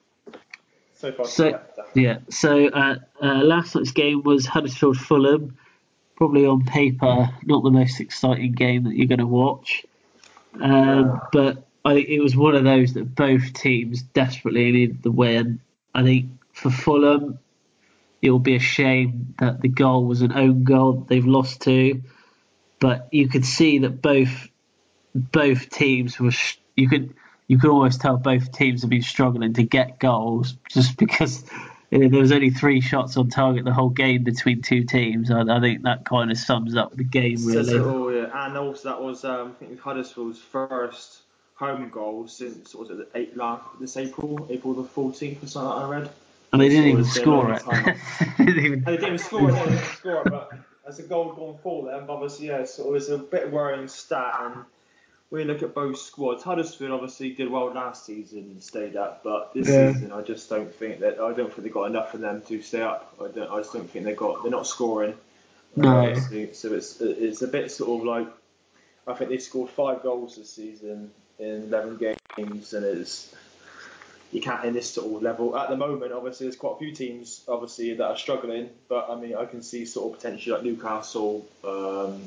So far, so yeah. So uh, uh, last night's game was Huddersfield Fulham. Probably on paper, not the most exciting game that you're going to watch, um, but I think it was one of those that both teams desperately needed the win. I think for Fulham, it will be a shame that the goal was an own goal that they've lost to, but you could see that both both teams were. Sh- you could. You could always tell both teams have been struggling to get goals just because you know, there was only three shots on target the whole game between two teams. I, I think that kind of sums up the game, really. Says it all, yeah. And also that was um, I think Huddersfield's first home goal since what was it, the eighth last this April, April the fourteenth or something I read. And they didn't even score it. They didn't even score it. They didn't score it, but as a goal gone for them, obviously, yeah, so it was a bit worrying stat. And we look at both squads. Huddersfield obviously did well last season and stayed up, but this yeah. season I just don't think that I don't think they got enough in them to stay up. I don't. I just don't think they got. They're not scoring. No. Um, so it's it's a bit sort of like I think they scored five goals this season in eleven games, and it's you can't in this sort of level at the moment. Obviously, there's quite a few teams obviously that are struggling, but I mean I can see sort of potentially like Newcastle. Um,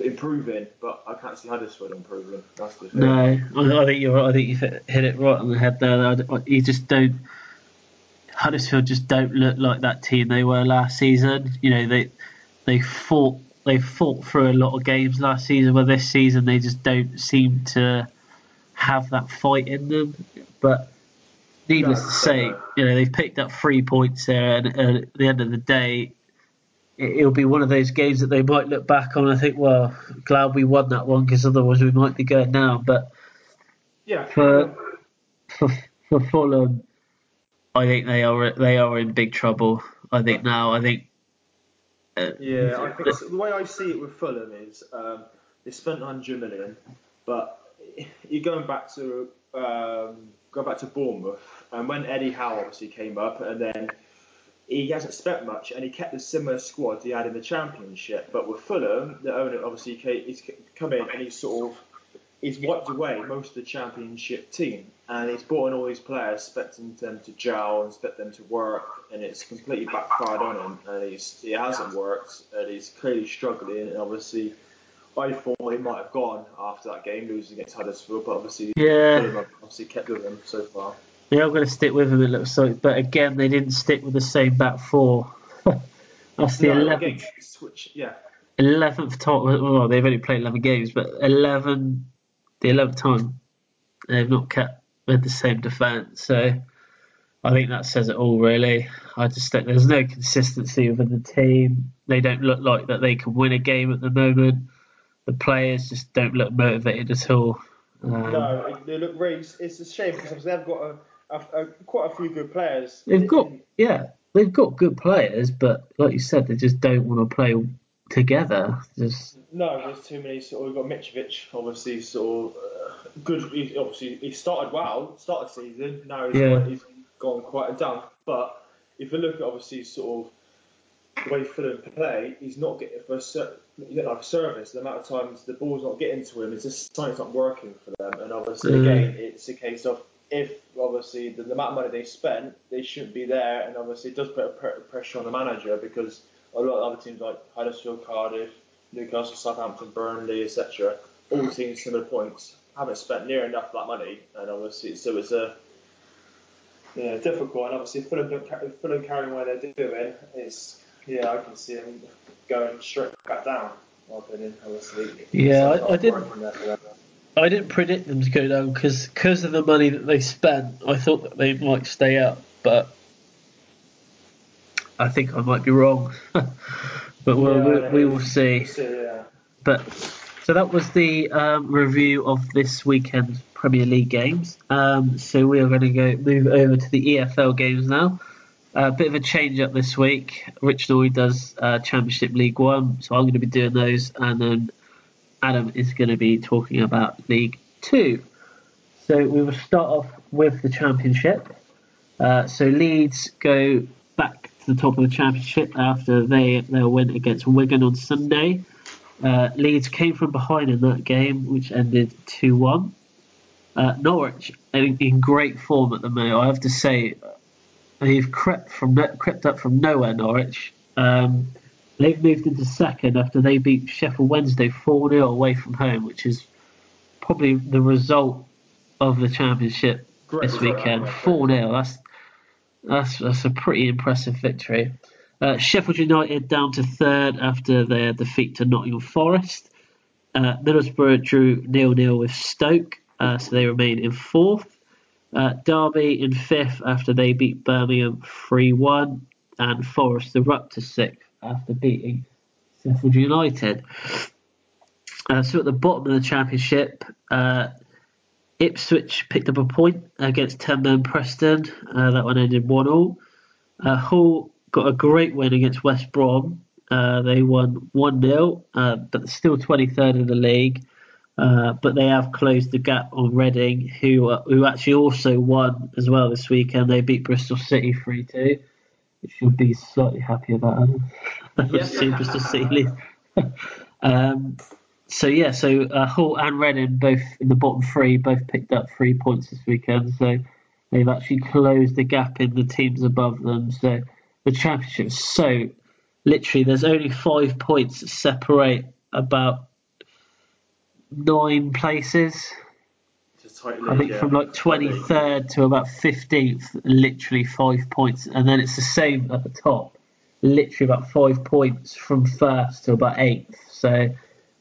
Improving, but I can't see Huddersfield improving. That's the thing. No, I think you're. Right. I think you hit it right on the head there. You just don't. Huddersfield just don't look like that team they were last season. You know they they fought they fought through a lot of games last season. But this season they just don't seem to have that fight in them. But needless no, to say, no. you know they've picked up three points there, and, and at the end of the day. It'll be one of those games that they might look back on and think, well, glad we won that one because otherwise we might be going down. But yeah, for, for for Fulham, I think they are they are in big trouble. I think now. I think. Uh, yeah, I think the way I see it with Fulham is um, they spent one hundred million, but you're going back to um, go back to Bournemouth, and when Eddie Howe obviously came up, and then. He hasn't spent much, and he kept the similar squad he had in the Championship. But with Fulham, the owner obviously he's come in and he's sort of he's wiped away most of the Championship team, and he's brought in all these players, expecting them to gel, and expect them to work, and it's completely backfired on him. And he's he hasn't worked, and he's clearly struggling. And obviously, I thought he might have gone after that game losing against Huddersfield, but obviously, yeah, Fulham obviously kept with him so far. They are going to stick with him, it looks like, but again, they didn't stick with the same back four. That's the no, eleventh. Switch, yeah. eleventh time. Well, they've only played eleven games, but eleven, the eleventh time, they've not kept with the same defence. So I think that says it all, really. I just think there's no consistency within the team. They don't look like that they can win a game at the moment. The players just don't look motivated at all. Um, no, they look really. It's a shame because they've got a. a, a, quite a few good players. They've got, yeah, they've got good players, but like you said, they just don't want to play together. Just no, there's too many. Sort of, we've got Mitrovic, obviously, sort of uh, good. He, obviously, he started well, started the season. Now he's, yeah. quite, he's gone quite a dump. But if you look at obviously sort of. The way Fulham play, he's not getting for a like service. The amount of times the ball's not getting to him, it's just something's not working for them. And obviously, mm. again, it's a case of if obviously the, the amount of money they spent, they shouldn't be there. And obviously, it does put a pre- pressure on the manager because a lot of other teams like Huddersfield, Cardiff, Newcastle, Southampton, Burnley, et cetera, all teams similar points haven't spent near enough that money. And obviously, so it's a yeah difficult. And obviously, Fulham Fulham carrying where they're doing it's. Yeah, I can see him going straight back down. My opinion, obviously. Yeah, I, I didn't. I didn't predict them to go down because because of the money that they spent. I thought that they might stay up, but I think I might be wrong. But we'll, yeah, we, we will see. see yeah. But so that was the um, review of this weekend's Premier League games. Um, so we are going to go move over to the E F L games now. A uh, bit of a change up this week. Rich Norrie does uh, Championship League One, so I'm going to be doing those, and then Adam is going to be talking about League Two. So we will start off with the Championship. Uh, so Leeds go back to the top of the Championship after they their win against Wigan on Sunday. Uh, Leeds came from behind in that game, which ended two one. Uh, Norwich in, in great form at the moment. I have to say. They've crept from crept up from nowhere, Norwich. Um, they've moved into second after they beat Sheffield Wednesday four nil away from home, which is probably the result of the Championship Great this weekend. four nil, that's, that's, that's a pretty impressive victory. Uh, Sheffield United down to third after their defeat to Nottingham Forest. Uh, Middlesbrough drew nil nil with Stoke, uh, so they remain in fourth. Uh, Derby in fifth after they beat Birmingham three one, and Forest are up to sixth after beating Sheffield United. Uh, so at the bottom of the Championship, uh, Ipswich picked up a point against ten-man Preston. Uh, that one ended one all. Uh, Hull got a great win against West Brom. Uh, they won one nil, uh, but still twenty-third in the league. Uh, but they have closed the gap on Reading, who uh, who actually also won as well this weekend. They beat Bristol City three two, which you'll be slightly happy about. Yeah. See Bristol City. um, so, yeah, so uh, Hull and Reading, both in the bottom three, both picked up three points this weekend. So they've actually closed the gap in the teams above them. So the Championship is so... Literally, there's only five points that separate about... nine places. Totally, I think yeah. From like twenty-third to about fifteenth, literally five points. And then it's the same at the top, literally about five points from first to about eighth. So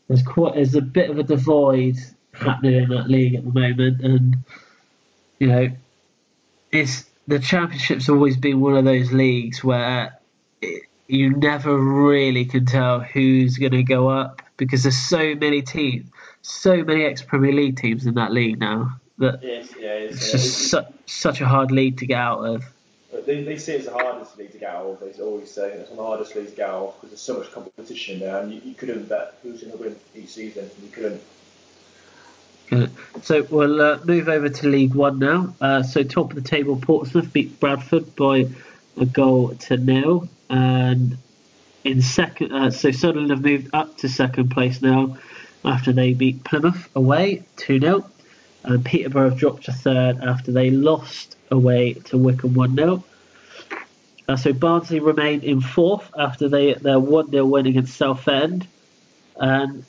there's quite there's a bit of a divide happening in that league at the moment. And, you know, it's the Championship's always been one of those leagues where it, you never really can tell who's going to go up because there's so many teams. So many ex-Premier League teams in that league now that yes, yeah, it's, it's just it's, su- such a hard league to get out of. They, they say it's the hardest league to get out of. They always say it's one of the hardest leagues to get out of because there's so much competition there, and you, you couldn't bet who's going to win each season. You couldn't. Good. So we'll uh, move over to League One now. Uh, so top of the table, Portsmouth beat Bradford by a goal to nil, and in second, uh, so Sunderland have moved up to second place now. After they beat Plymouth away two nil, and Peterborough dropped to third after they lost away to Wickham one nil. Uh, so Barnsley remained in fourth after they their one nil win against Southend, and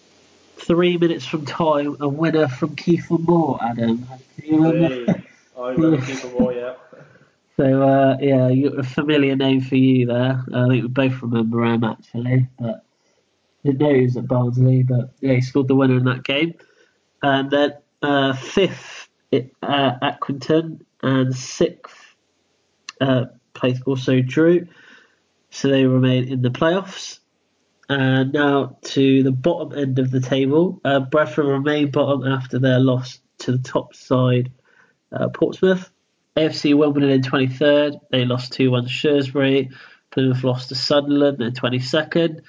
three minutes from time a winner from Kiefer Moore. Adam, can you remember? Hey, I remember Kiefer Moore, yeah. So uh, yeah, a familiar name for you there. I think we both remember him actually, but. Didn't know he was at Barnsley, but yeah, he scored the winner in that game. And then uh, fifth, it, uh, Accrington, and sixth uh, place also drew. So they remain in the playoffs. And now to the bottom end of the table. Uh, Bradford remain bottom after their loss to the top side, uh, Portsmouth. A F C Wimbledon in twenty-third, they lost two one to Shrewsbury. Plymouth lost to Sunderland in twenty-second.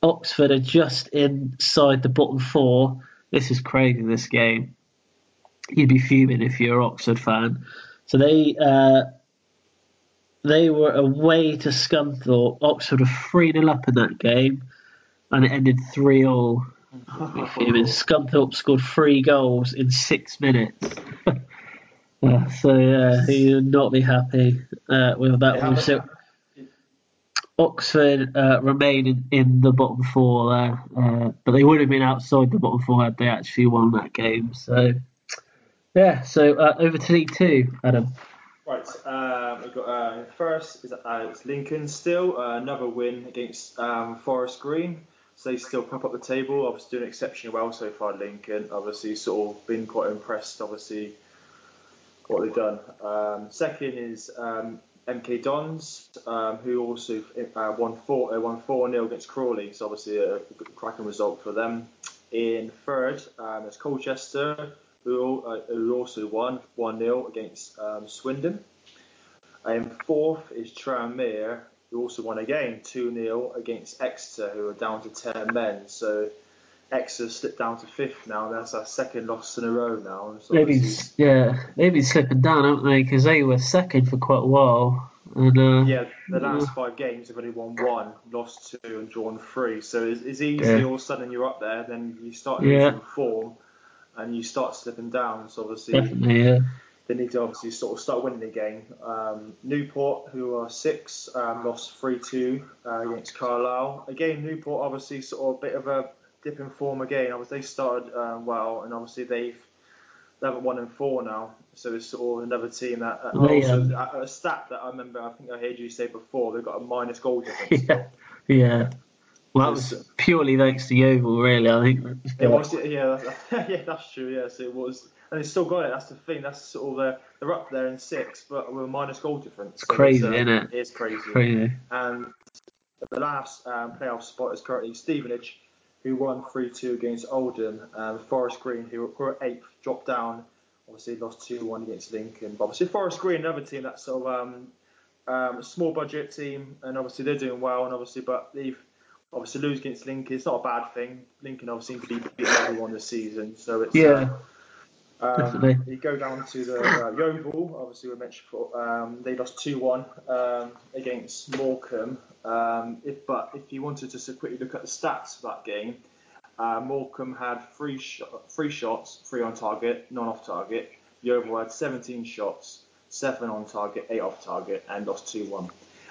Oxford are just inside the bottom four. This is crazy, this game. You'd be fuming if you're an Oxford fan. So they uh, they were away to Scunthorpe. Oxford were three nil up in that game, and it ended three all. Oh. Scunthorpe scored three goals in six minutes. uh, so, yeah, he would not be happy uh, with that yeah, one. So, Oxford uh, remain in, in the bottom four there, uh, but they would have been outside the bottom four had they actually won that game. So, yeah, so uh, over to League Two, Adam. Right, um, we've got uh, first is Alex Lincoln still, uh, another win against um, Forest Green. So they still pop up the table, obviously doing exceptionally well so far, Lincoln. Obviously, sort of been quite impressed, obviously, what they've done. Um, second is um, M K Dons, um, who also uh, won four, uh, won four nil against Crawley. So obviously a cracking result for them. In third, um, it's Colchester, who, uh, who also won one nil against um, Swindon. And fourth is Tranmere, who also won again two nil against Exeter, who are down to ten men. So Exeter slipped down to fifth now. That's our second loss in a row now. So they've been, yeah, they've been slipping down, haven't they? Because they were second for quite a while. And, uh, yeah, the last uh, five games they've only won one, lost two, and drawn three. So it's, it's easy. Yeah. All of a sudden you're up there, then you start losing yeah. form, and you start slipping down. So obviously, definitely, yeah. They need to obviously sort of start winning again. Um, Newport, who are six, um, lost three two uh, against Carlisle. Again, Newport obviously sort of a bit of a dip in form again. Obviously, they started uh, well, and obviously they've they haven't won in four now. So it's sort of another team that uh, they, also um, a stat that I remember. I think I heard you say before. They've got a minus goal difference. Yeah. yeah. Well, that was purely thanks to Yeovil, really. I think. It was, yeah, that's, yeah, that's true. Yes, it was. And they still got it. That's the thing. That's sort of the, they're up there in six, but with a minus goal difference. It's so crazy, uh, isn't it? It is crazy. crazy. And the last um, playoff spot is currently Stevenage, who won three two against Oldham. Um, Forest Green, who were eighth, dropped down. Obviously, lost two one against Lincoln. But obviously, Forest Green, another team that's sort of um, um, a small budget team, and obviously they're doing well. And obviously, but they've obviously lose against Lincoln. It's not a bad thing. Lincoln obviously seem to be beating everyone this season, so it's yeah. Uh, Um, you go down to the uh, Yeovil, obviously we mentioned before, um, they lost two one um, against Morecambe. Um, if, but if you wanted to just quickly look at the stats for that game, uh, Morecambe had three, sh- three shots, three on target, none off target. Yeovil had seventeen shots, seven on target, eight off target, and lost two one.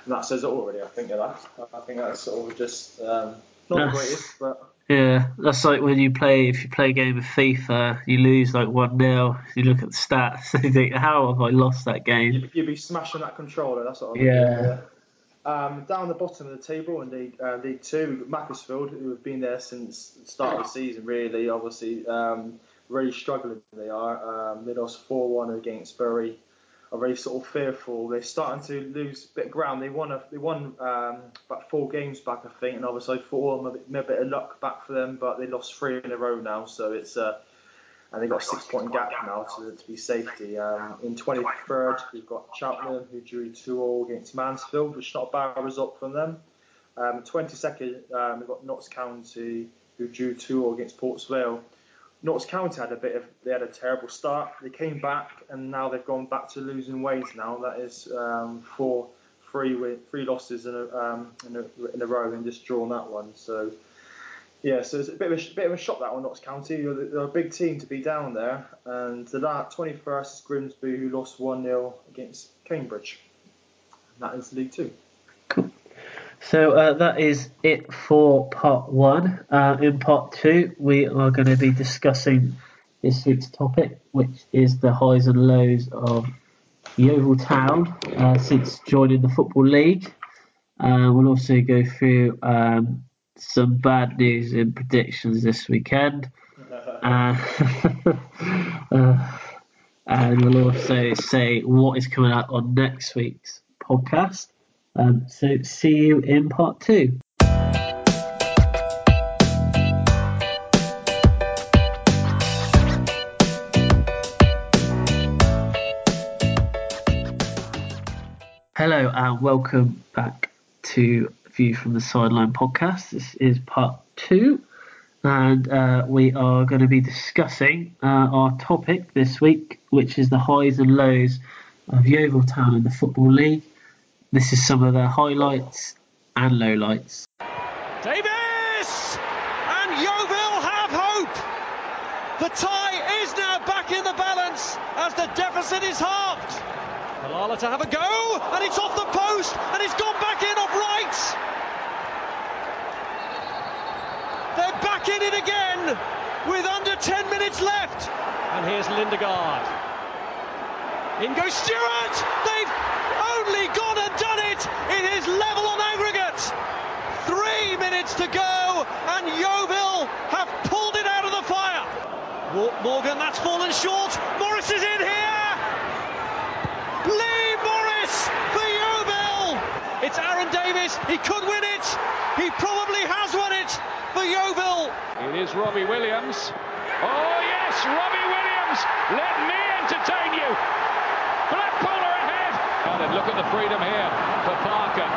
And that says it already, I think, of that. I think that's sort of just um, not the greatest, but... Yeah, that's like when you play, if you play a game of FIFA, you lose like one nil, you look at the stats, and you think, how have I lost that game? You'd, you'd be smashing that controller, that's what I'm yeah. Um, down the bottom of the table in League, uh, League two, we've got Macclesfield, who have been there since the start of the season, really, obviously, um, really struggling they are. Um, they lost four one against Bury, are really sort of fearful. They're starting to lose a bit of ground. They won, a, they won um, about four games back, I think, and obviously four a bit, a bit of luck back for them, but they lost three in a row now, so it's uh, and they've got a six-point gap now to, to be safety. Um, in twenty-third, we've got Cheltenham, who drew two all against Mansfield, which is not a bad result from them. Um, twenty-second, um, we've got Notts County, who drew two all against Portsvale. Notts County had a bit of, they had a terrible start. They came back, and now they've gone back to losing ways now. That is um, four, three, three losses in a, um, in, a, in a row and just drawn that one. So, yeah, so it's a bit of a, bit of a shock, that one, Notts County. They're, they're a big team to be down there. And the last twenty-first is Grimsby, who lost one nil against Cambridge. And that is League Two. Cool. So uh, that is it for part one. Uh, in part two, we are going to be discussing this week's topic, which is the highs and lows of Yeovil Town uh, since joining the Football League. Uh, we'll also go through um, some bad news and predictions this weekend. Uh, uh, and we'll also say what is coming out on next week's podcast. Um, so see you in part two. Hello and welcome back to View from the Sideline podcast. This is part two, and uh, we are going to be discussing uh, our topic this week, which is the highs and lows of Yeovil Town in the Football League. This is some of their highlights and lowlights. Davis! And Yeovil have hope! The tie is now back in the balance as the deficit is halved. Malala to have a go, and it's off the post, and it's gone back in off right. They're back in it again, with under ten minutes left. And here's Lindegaard. In goes Stewart. They've only gone and done it. It is level on aggregate. Three minutes to go, and Yeovil have pulled it out of the fire. Walt Morgan, that's fallen short. Morris is in here. Lee Morris for Yeovil. It's Aaron Davis. He could win it. He probably has won it for Yeovil. It is Robbie Williams. Oh yes, Robbie Williams. Let me entertain you. Blackpool are ahead. And look at the freedom here for Parker.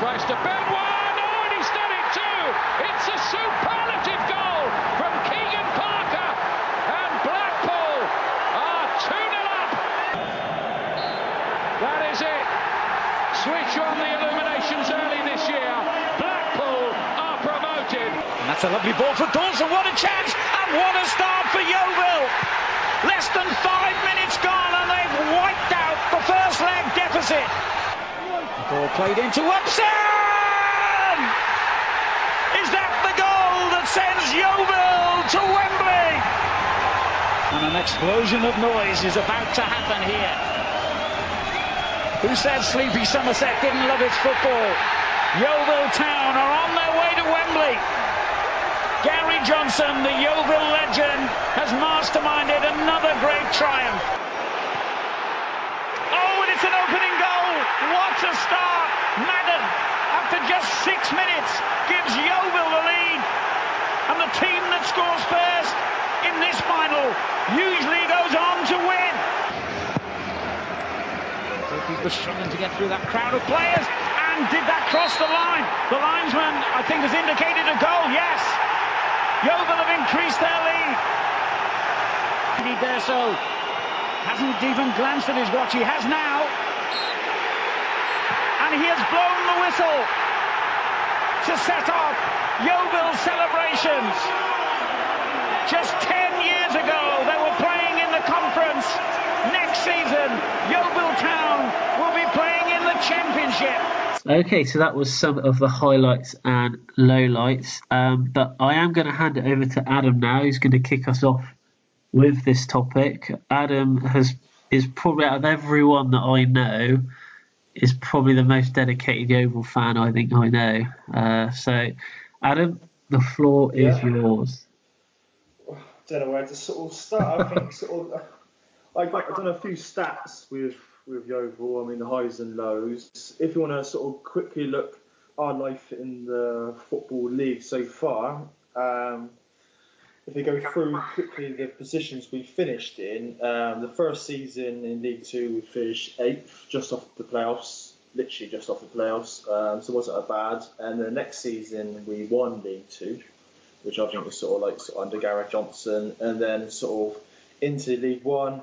Tries to bend one. Oh, and he's done it too. It's a superlative goal from Keegan Parker. And Blackpool are two nil up. That is it. Switch on the illuminations early this year. Blackpool are promoted. And that's a lovely ball for Dawson. What a chance. And what a start for Yeovil. Less than five minutes gone and they've wiped out the first leg deficit. The ball played into Upson. Is that the goal that sends Yeovil to Wembley? And an explosion of noise is about to happen here. Who said Sleepy Somerset didn't love its football? Yeovil Town are on their way to Wembley. Gary Johnson, the Yeovil legend, has masterminded another great triumph. Oh, and it's an opening goal. What a start. Madden, after just six minutes, gives Yeovil the lead. And the team that scores first in this final usually goes on to win. He was struggling to get through that crowd of players and did that cross the line. The linesman, I think, has indicated a goal, yes. Yeovil have increased their lead. And he dare so. Hasn't even glanced at his watch. He has now. And he has blown the whistle to set off Yeovil celebrations. Just ten years ago, they were playing in the conference. Next season, Yeovil Town will be playing in the championship. Okay, so that was some of the highlights and lowlights. Um, but I am going to hand it over to Adam now, who's going to kick us off with this topic. Adam has is probably, out of everyone that I know, is probably the most dedicated Yeovil fan I think I know. Uh, so, Adam, the floor is yeah. yours. Don't know where to sort of start. I think sort of I've done a few stats with with Yeovil. I mean the highs and lows. If you want to sort of quickly look our life in the football league so far, um, if we go through quickly the positions we finished in, um, the first season in League Two we finished eighth, just off the playoffs, literally just off the playoffs. Um, so it wasn't a bad. And the next season we won League Two, which I think was sort of like sort of under Gareth Johnson, and then sort of into League One.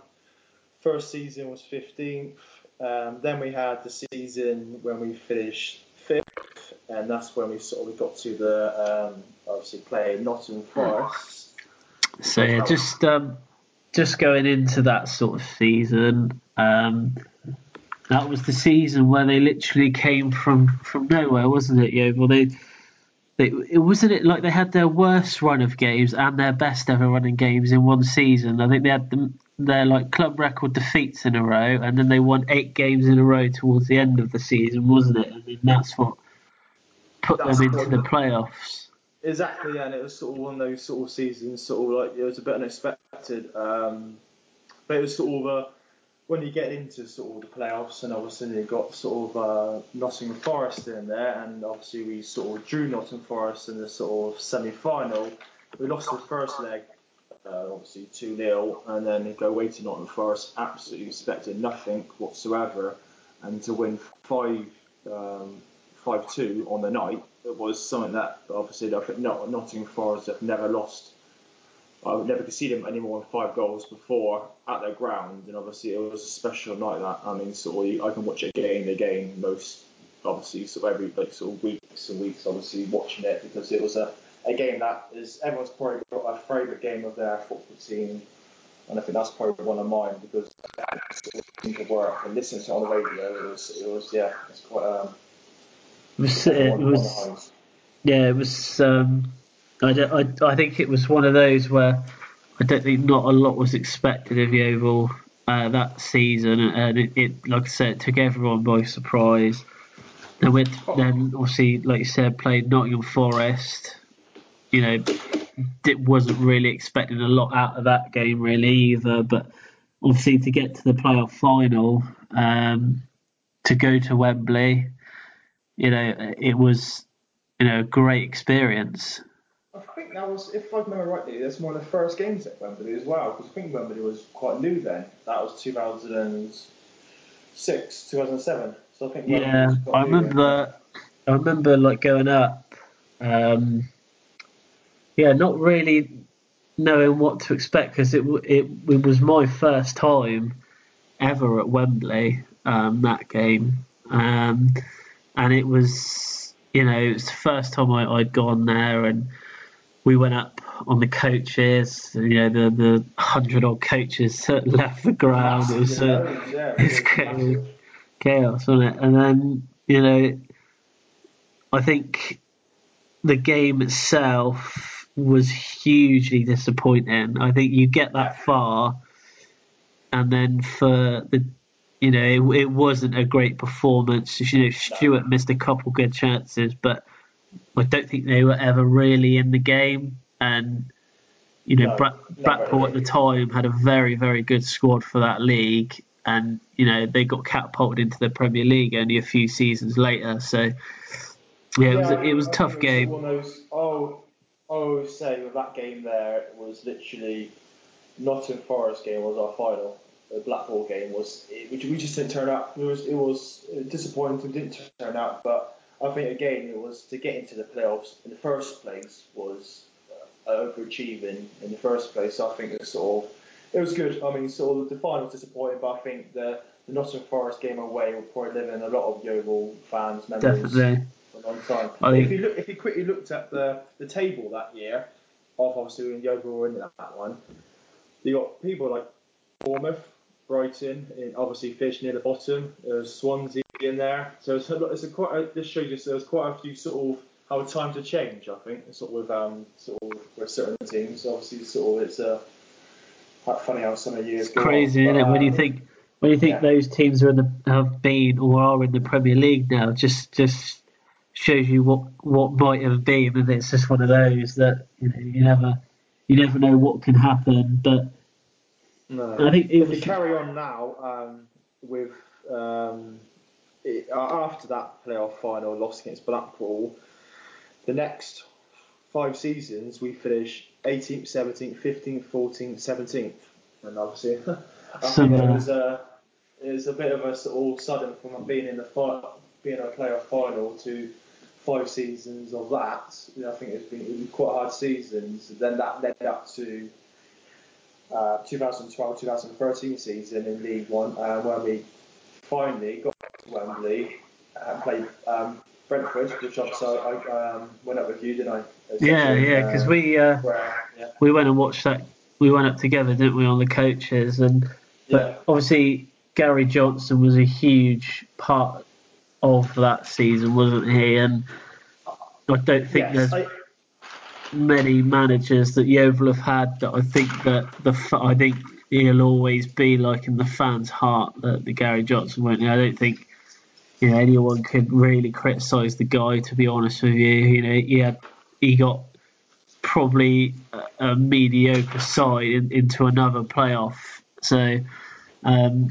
First season was fifteenth. Um, then we had the season when we finished fifth, and that's when we sort of got to the um, obviously playing Nottingham Forest. So yeah, just um, just going into that sort of season, um, that was the season where they literally came from, from nowhere, wasn't it? Yeah, well they. They, it wasn't it like they had their worst run of games and their best ever run of games in one season. I think they had them, their like club record defeats in a row, and then they won eight games in a row towards the end of the season, wasn't it? I mean, that's what put that's them into the playoffs. Exactly, yeah, and it was sort of one of those sort of seasons, sort of like it was a bit unexpected. Um, but it was sort of a, when you get into sort of the playoffs, and obviously they got sort of uh, Nottingham Forest in there, and obviously we sort of drew Nottingham Forest in the sort of semi-final. We lost the first leg uh, obviously two nil, and then go away to Nottingham Forest, absolutely expecting nothing whatsoever, and to win five um, five two on the night, it was something that obviously I think Not- Nottingham Forest have never lost. I've never conceded any more than five goals before at their ground, and obviously it was a special night. That I mean, sort of, I can watch it again and again most, obviously, sort of every like sort of weeks and weeks, obviously watching it, because it was a, a game that is everyone's probably got a favourite game of their football team, and I think that's probably one of mine, because I had sort of been to work and listening to it on the radio. It was, it was yeah, it's quite um. It was, it was yeah, it was um. I, don't, I, I think it was one of those where I don't think not a lot was expected of Yeovil uh, that season, and it, it, like I said, it took everyone by surprise. They went, then obviously, like you said, played Nottingham Forest. You know, it wasn't really expecting a lot out of that game really either, but obviously to get to the playoff final, um, to go to Wembley, you know, it was, you know, a great experience. I think that was, if I remember rightly, that's one of the first games at Wembley as well, because I think Wembley was quite new then. That was two thousand six, two thousand seven. So I think Wembley yeah, was quite I new remember. Then. I remember like going up, um, yeah, not really knowing what to expect, because it, it it was my first time ever at Wembley, um, that game, um, and it was, you know, it was the first time I, I'd gone there, and we went up on the coaches, you know, the, the hundred odd coaches that left the ground. It was, uh, yeah, it was chaos, chaos, wasn't it? And then, you know, I think the game itself was hugely disappointing. I think you get that far, and then for the, you know, it, it wasn't a great performance. You know, Stuart missed a couple good chances, but I don't think they were ever really in the game, and you know, no, Bra- Blackpool at the time had a very, very good squad for that league, and you know, they got catapulted into the Premier League only a few seasons later. So yeah, it yeah, was a, it was I a tough game. One of those, oh, I always say with that game there, it was literally Nottingham Forest game was our final. The Blackpool game was, it, we just didn't turn up. It was it was disappointing. We didn't turn up, but I think again it was to get into the playoffs in the first place was uh, overachieving in the first place. So I think it's sort of, it was good. I mean, sort of the final was disappointing, but I think the, the Nottingham Forest game away will probably live in a lot of Yeovil fans' memories Definitely. For a long time. I mean, if you look, if you quickly looked at the, the table that year, obviously when Yeovil were in that one, you got people like Bournemouth, Brighton, and obviously Fish near the bottom, uh, Swansea in there, so it's a, it's a quite. A, this shows you so there's quite a few sort of how times have changed. I think sort of with um sort of with certain teams. Obviously, sort of it's a uh, quite funny how some of the years. It's crazy, on, isn't but, it? When um, you think when you think yeah. those teams are in the have been or are in the Premier League now, just just shows you what, what might have been, and it's just one of those that you know, you never you never know what can happen. But no, I think if we carry on now um, with. Um, It, after that playoff final loss against Blackpool, the next five seasons we finished eighteenth, seventeenth, fifteenth, fourteenth, seventeenth, and obviously I think it was a it was a bit of a sort of sudden from being in the fi- being a playoff final to five seasons of that. I think it's been, it been quite hard seasons. Then that led up to uh, twenty twelve twenty thirteen season in League One, uh, where we finally got to Wembley and played um, Brentford, which obviously I um, went up with you, didn't I? Yeah, yeah, because uh, we uh, where, yeah. we went and watched that. We went up together, didn't we, on the coaches? And but yeah. obviously Gary Johnson was a huge part of that season, wasn't he? And I don't think yes, there's I... many managers that Yeovil have had that I think that the I think. he'll always be like in the fans' heart that the Gary Johnson won't. I don't think you know anyone could really criticise the guy. To be honest with you, you know he had he got probably a, a mediocre side in, into another playoff. So, um,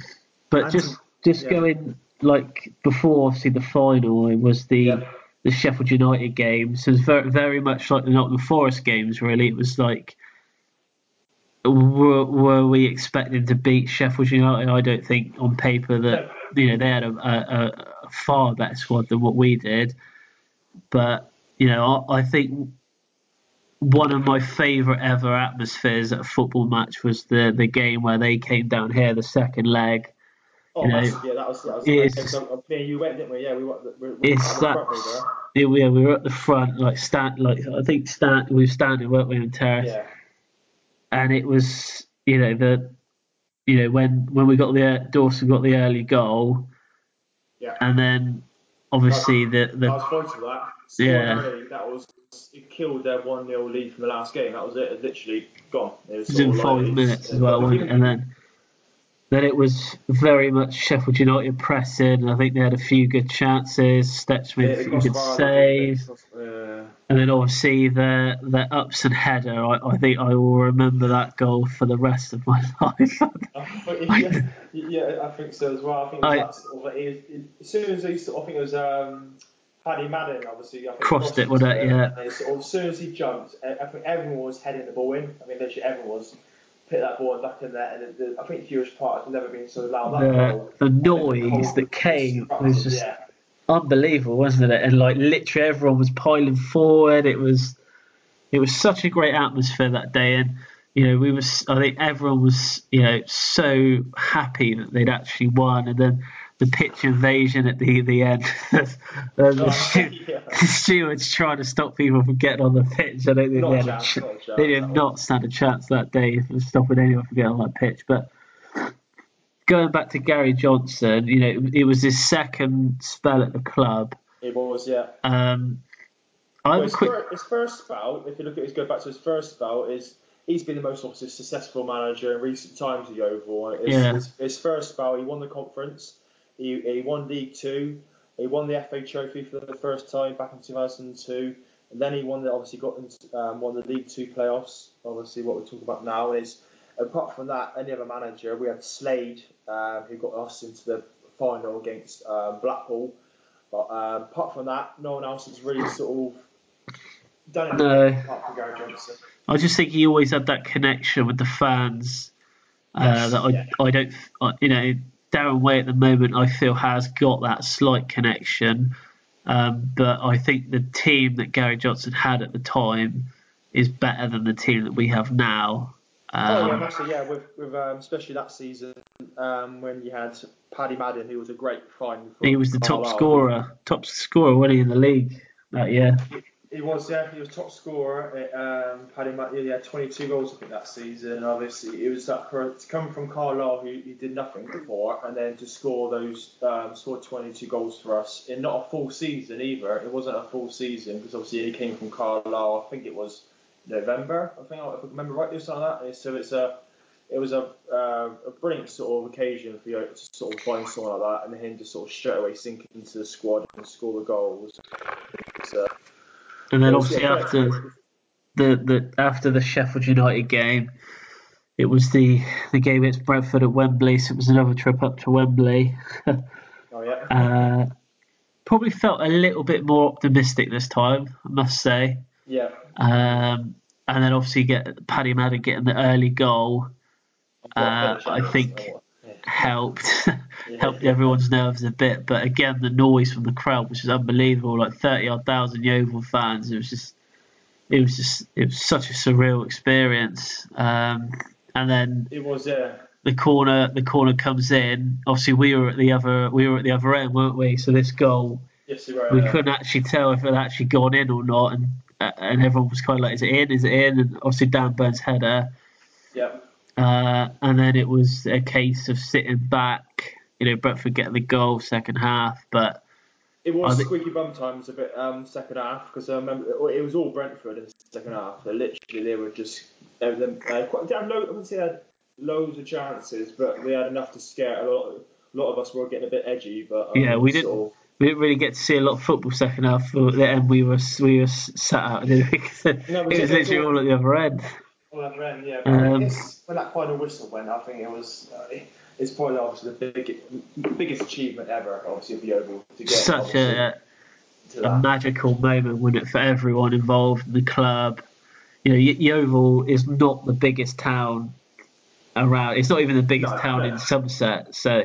but and, just just yeah. going like before, obviously the final it was the yeah. the Sheffield United game. So it's very very much like the Nottingham Forest games. Really, it was like. were, were we expected to beat Sheffield United? I don't think on paper that, you know, they had a, a, a far better squad than what we did. But, you know, I, I think one of my favourite ever atmospheres at a football match was the, the game where they came down here, the second leg. Oh, you know, yeah, that was, that was it's, like, yeah, you went, didn't we? Yeah, we were, we were it's that, front, right? yeah, we were at the front, like, stand, like I think stand, we were standing, weren't we, on terrace? Yeah. And it was, you know, the, you know, when, when we got the, Dawson got the early goal, yeah, and then obviously was, the, the... I was pointing to that. So yeah. Early, that was, it killed their one nil lead from the last game. That was it, it was literally gone. It was, it was in five like, minutes as well, wasn't it? And then... Then it was very much Sheffield United pressing, and I think they had a few good chances. Stetsman yeah, could save, uh, and then obviously their their ups and header. I, I think I will remember that goal for the rest of my life. I think, yeah, yeah, I think so as well. I think I, that sort of, it, it, as soon as he, sort of, I think it was um, Paddy Madden, obviously. I think crossed it, wasn't it? Yeah. And sort of, as soon as he jumped, I think everyone was heading the ball in. I mean, literally everyone was. Hit that ball and back in there, and the, the, I think the hugest part has never been so loud. That the, goal, the noise the that came was just yeah. unbelievable, wasn't it? And like literally everyone was piling forward. It was, it was such a great atmosphere that day, and you know we was. I think everyone was, you know, so happy that they'd actually won, and then the pitch invasion at the the end. the, the, oh, stu- yeah. the stewards trying to stop people from getting on the pitch. I don't think not they had a chance, a ch- not a they did not stand a chance that day for stopping anyone from getting on that pitch. But going back to Gary Johnson, you know, it, it was his second spell at the club. It was, yeah. Um, I well, his, quick- first, his first spell, if you look at his go back to his first spell, is he's been the most obviously successful manager in recent times at the Oval. His, yeah. his, his first spell, he won the conference. He, he won League Two. He won the F A Trophy for the first time back in two thousand two. And then he won the obviously got into, um, won the League Two playoffs. Obviously, what we're talking about now is apart from that, any other manager we had Slade, um, who got us into the final against um, Blackpool. But um, apart from that, no one else has really sort of done it no. apart from Gary Johnson. I just think he always had that connection with the fans uh, yes, that I yeah. I don't I, you know. Darren Way at the moment, I feel, has got that slight connection. Um, but I think the team that Gary Johnson had at the time is better than the team that we have now. Um, oh, yeah, actually, yeah, with, with, um, especially that season um, when you had Paddy Madden, who was a great find. He was the top scorer, top scorer, wasn't he, in the league that year? He was, yeah. He was top scorer. It, um, Paddy Madden, he had twenty-two goals, I think, that season. And obviously, it was that for to come from Carlisle, who, who did nothing before, and then to score those, um, score twenty-two goals for us in not a full season either. It wasn't a full season because obviously he came from Carlisle. I think it was November. I think if I remember right, this on that. So it's a, it was a, uh, a brilliant sort of occasion for you to sort of find someone like that, and him to sort of straight away sink into the squad and score the goals. So, and then obviously after the, the after the Sheffield United game, it was the, the game against Brentford at Wembley, so it was another trip up to Wembley. oh, yeah. Uh, probably felt a little bit more optimistic this time, I must say. Yeah. Um, and then obviously get Paddy Madden getting the early goal, uh, I think yeah. helped yeah. helped everyone's nerves a bit. But again, the noise from the crowd, which is unbelievable, like thirty odd thousand Yeovil fans. It was just, it was just, it was such a surreal experience. Um, and then it was yeah. the corner, the corner comes in. Obviously, we were at the other, we were at the other end, weren't we? So this goal, yes, you were, we yeah. couldn't actually tell if it had actually gone in or not, and and everyone was kind of like, is it in? Is it in? And obviously, Dan Burns' header. Yeah. Uh, and then it was a case of sitting back. You know, Brentford getting the goal second half, but it was think, squeaky bum times a bit um, second half because I remember it, it was all Brentford in the second half. So literally, they were just they were, uh, quite, they had loads, I wouldn't say they had loads of chances, but they had enough to scare a lot. A lot of us were getting a bit edgy, but um, yeah, we didn't. Sort of, we didn't really get to see a lot of football second half, and we were we were sat out. Didn't we? No, it was literally all at the other end. Well, at the end, yeah. But um, I guess when that final whistle went, I think it was uh, it's probably obviously the big, biggest achievement ever, obviously, of the Oval to get. Such a, a magical moment, wasn't it, for everyone involved in the club. you know, Yeovil is not the biggest town around. It's not even the biggest no, town yeah. in Somerset. So,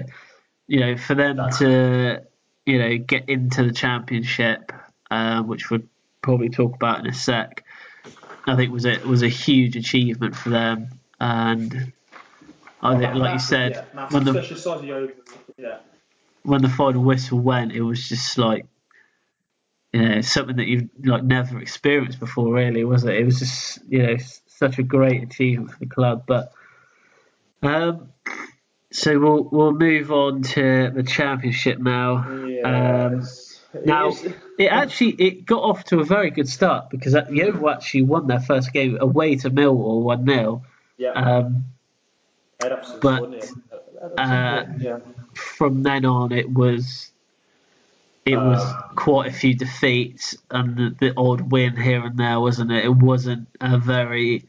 you know, for them no. to, you know, get into the Championship, uh, which we'll probably talk about in a sec, I think was a, was a huge achievement for them. And I think, oh, like you said, yeah, when, the, yeah. when the final whistle went, it was just like, you know, something that you've like never experienced before, really, was it? It was just, you know, such a great achievement for the club. But um, so we'll we'll move on to the Championship now. Yes. Um, now yes. it actually it got off to a very good start because Yeovil actually won their first game away to Millwall one nil. Yeah. Um, but uh, yeah. from then on, it was it was uh, quite a few defeats and the, the odd win here and there, wasn't it? It wasn't a very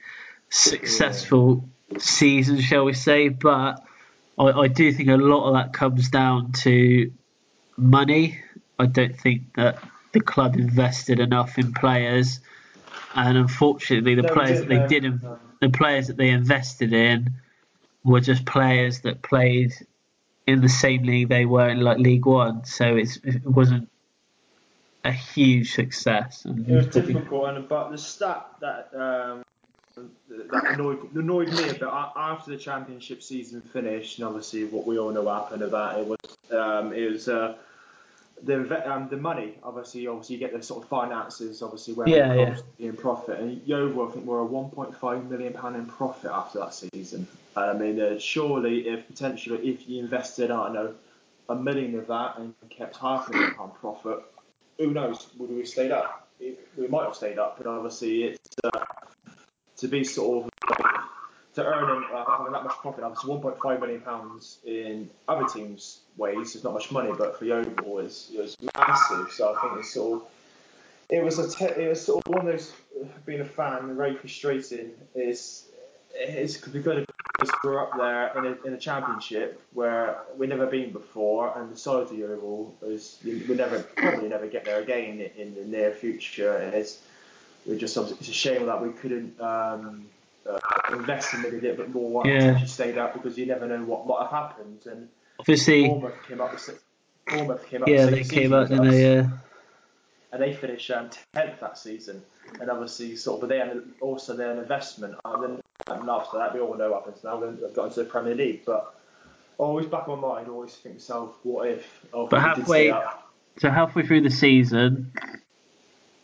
successful yeah. season, shall we say? But I, I do think a lot of that comes down to money. I don't think that the club invested enough in players, and unfortunately, the no, players that they did, no. the players that they invested in. Were just players that played in the same league they were in, like League One. So it's, it wasn't a huge success. And it was probably... difficult, and but the stat that um, that annoyed, annoyed me a bit after the Championship season finished, and obviously what we all know happened of that, it was um, it was uh, the um, the money. Obviously, obviously you get the sort of finances, obviously where yeah, it comes yeah. in profit. And Yeovil, I think, were a one point five million pounds in profit after that season. I mean, uh, surely if potentially if you invested, I don't know, a million of that and kept half a million pound profit, who knows? Would we have stayed up? We might have stayed up, but obviously it's uh, to be sort of like, to earn uh, having that much profit. Obviously, one point five million pounds in other teams' ways is not much money, but for Yeovil it's it's massive. So I think it's sort of it was a te- it was sort of one of those being a fan very frustrating. Is it's because we've got a we're up there in a, in a Championship where we've never been before, and the side of the Oval is we never probably never get there again in, in the near future. And it's we just it's a shame that we couldn't um, uh, invest in it a little bit more and yeah. stayed up because you never know what might have happened. And obviously, Bournemouth came up. Bournemouth came up. Yeah, the they came up in the yeah. And they finished um, tenth that season, and obviously sort of, but they had also their investment. And then, and after that, we all know what happens now. They've got into the Premier League, but always back in my mind, always think to myself, what if? Oh, but halfway, so halfway through the season,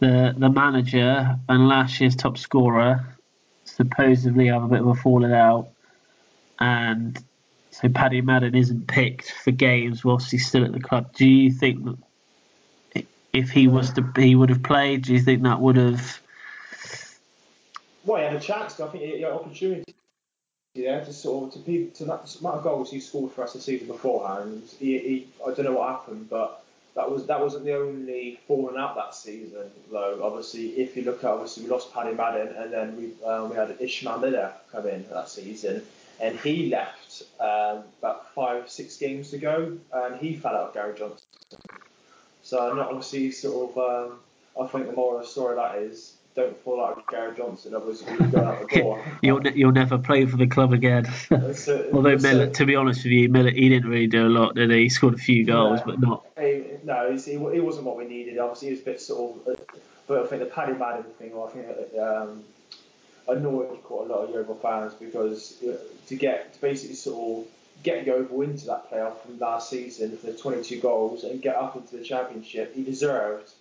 the the manager and last year's top scorer supposedly have a bit of a falling out, and so Paddy Madden isn't picked for games whilst he's still at the club. Do you think that if he was to, he would have played? Do you think that would have? Well, he had a chance. I think he had an opportunity there yeah, to sort of to, to that amount of goals he scored for us the season beforehand. He, he, I don't know what happened, but that was that wasn't the only falling out that season. Though, obviously, if you look at obviously we lost Paddy Madden, and then we um, we had Ishmael Miller come in that season, and he left um, about five six games to go, and he fell out with Gary Johnson. So, not obviously sort of. Um, I think the moral of the story that is. Don't fall out with Gary Johnson, obviously you've gone out the door. you'll, ne- you'll never play for the club again. So, although, Miller, so, to be honest with you, Miller, he didn't really do a lot, did he? He scored a few goals, no, but not... He, no, he, he wasn't what we needed. Obviously, he was a bit sort of... But I think the Paddy Madden thing, I think it um, annoyed quite a lot of Yeovil fans because to get to basically sort of get Yeovil into that playoff from last season for the twenty-two goals and get up into the Championship, he deserved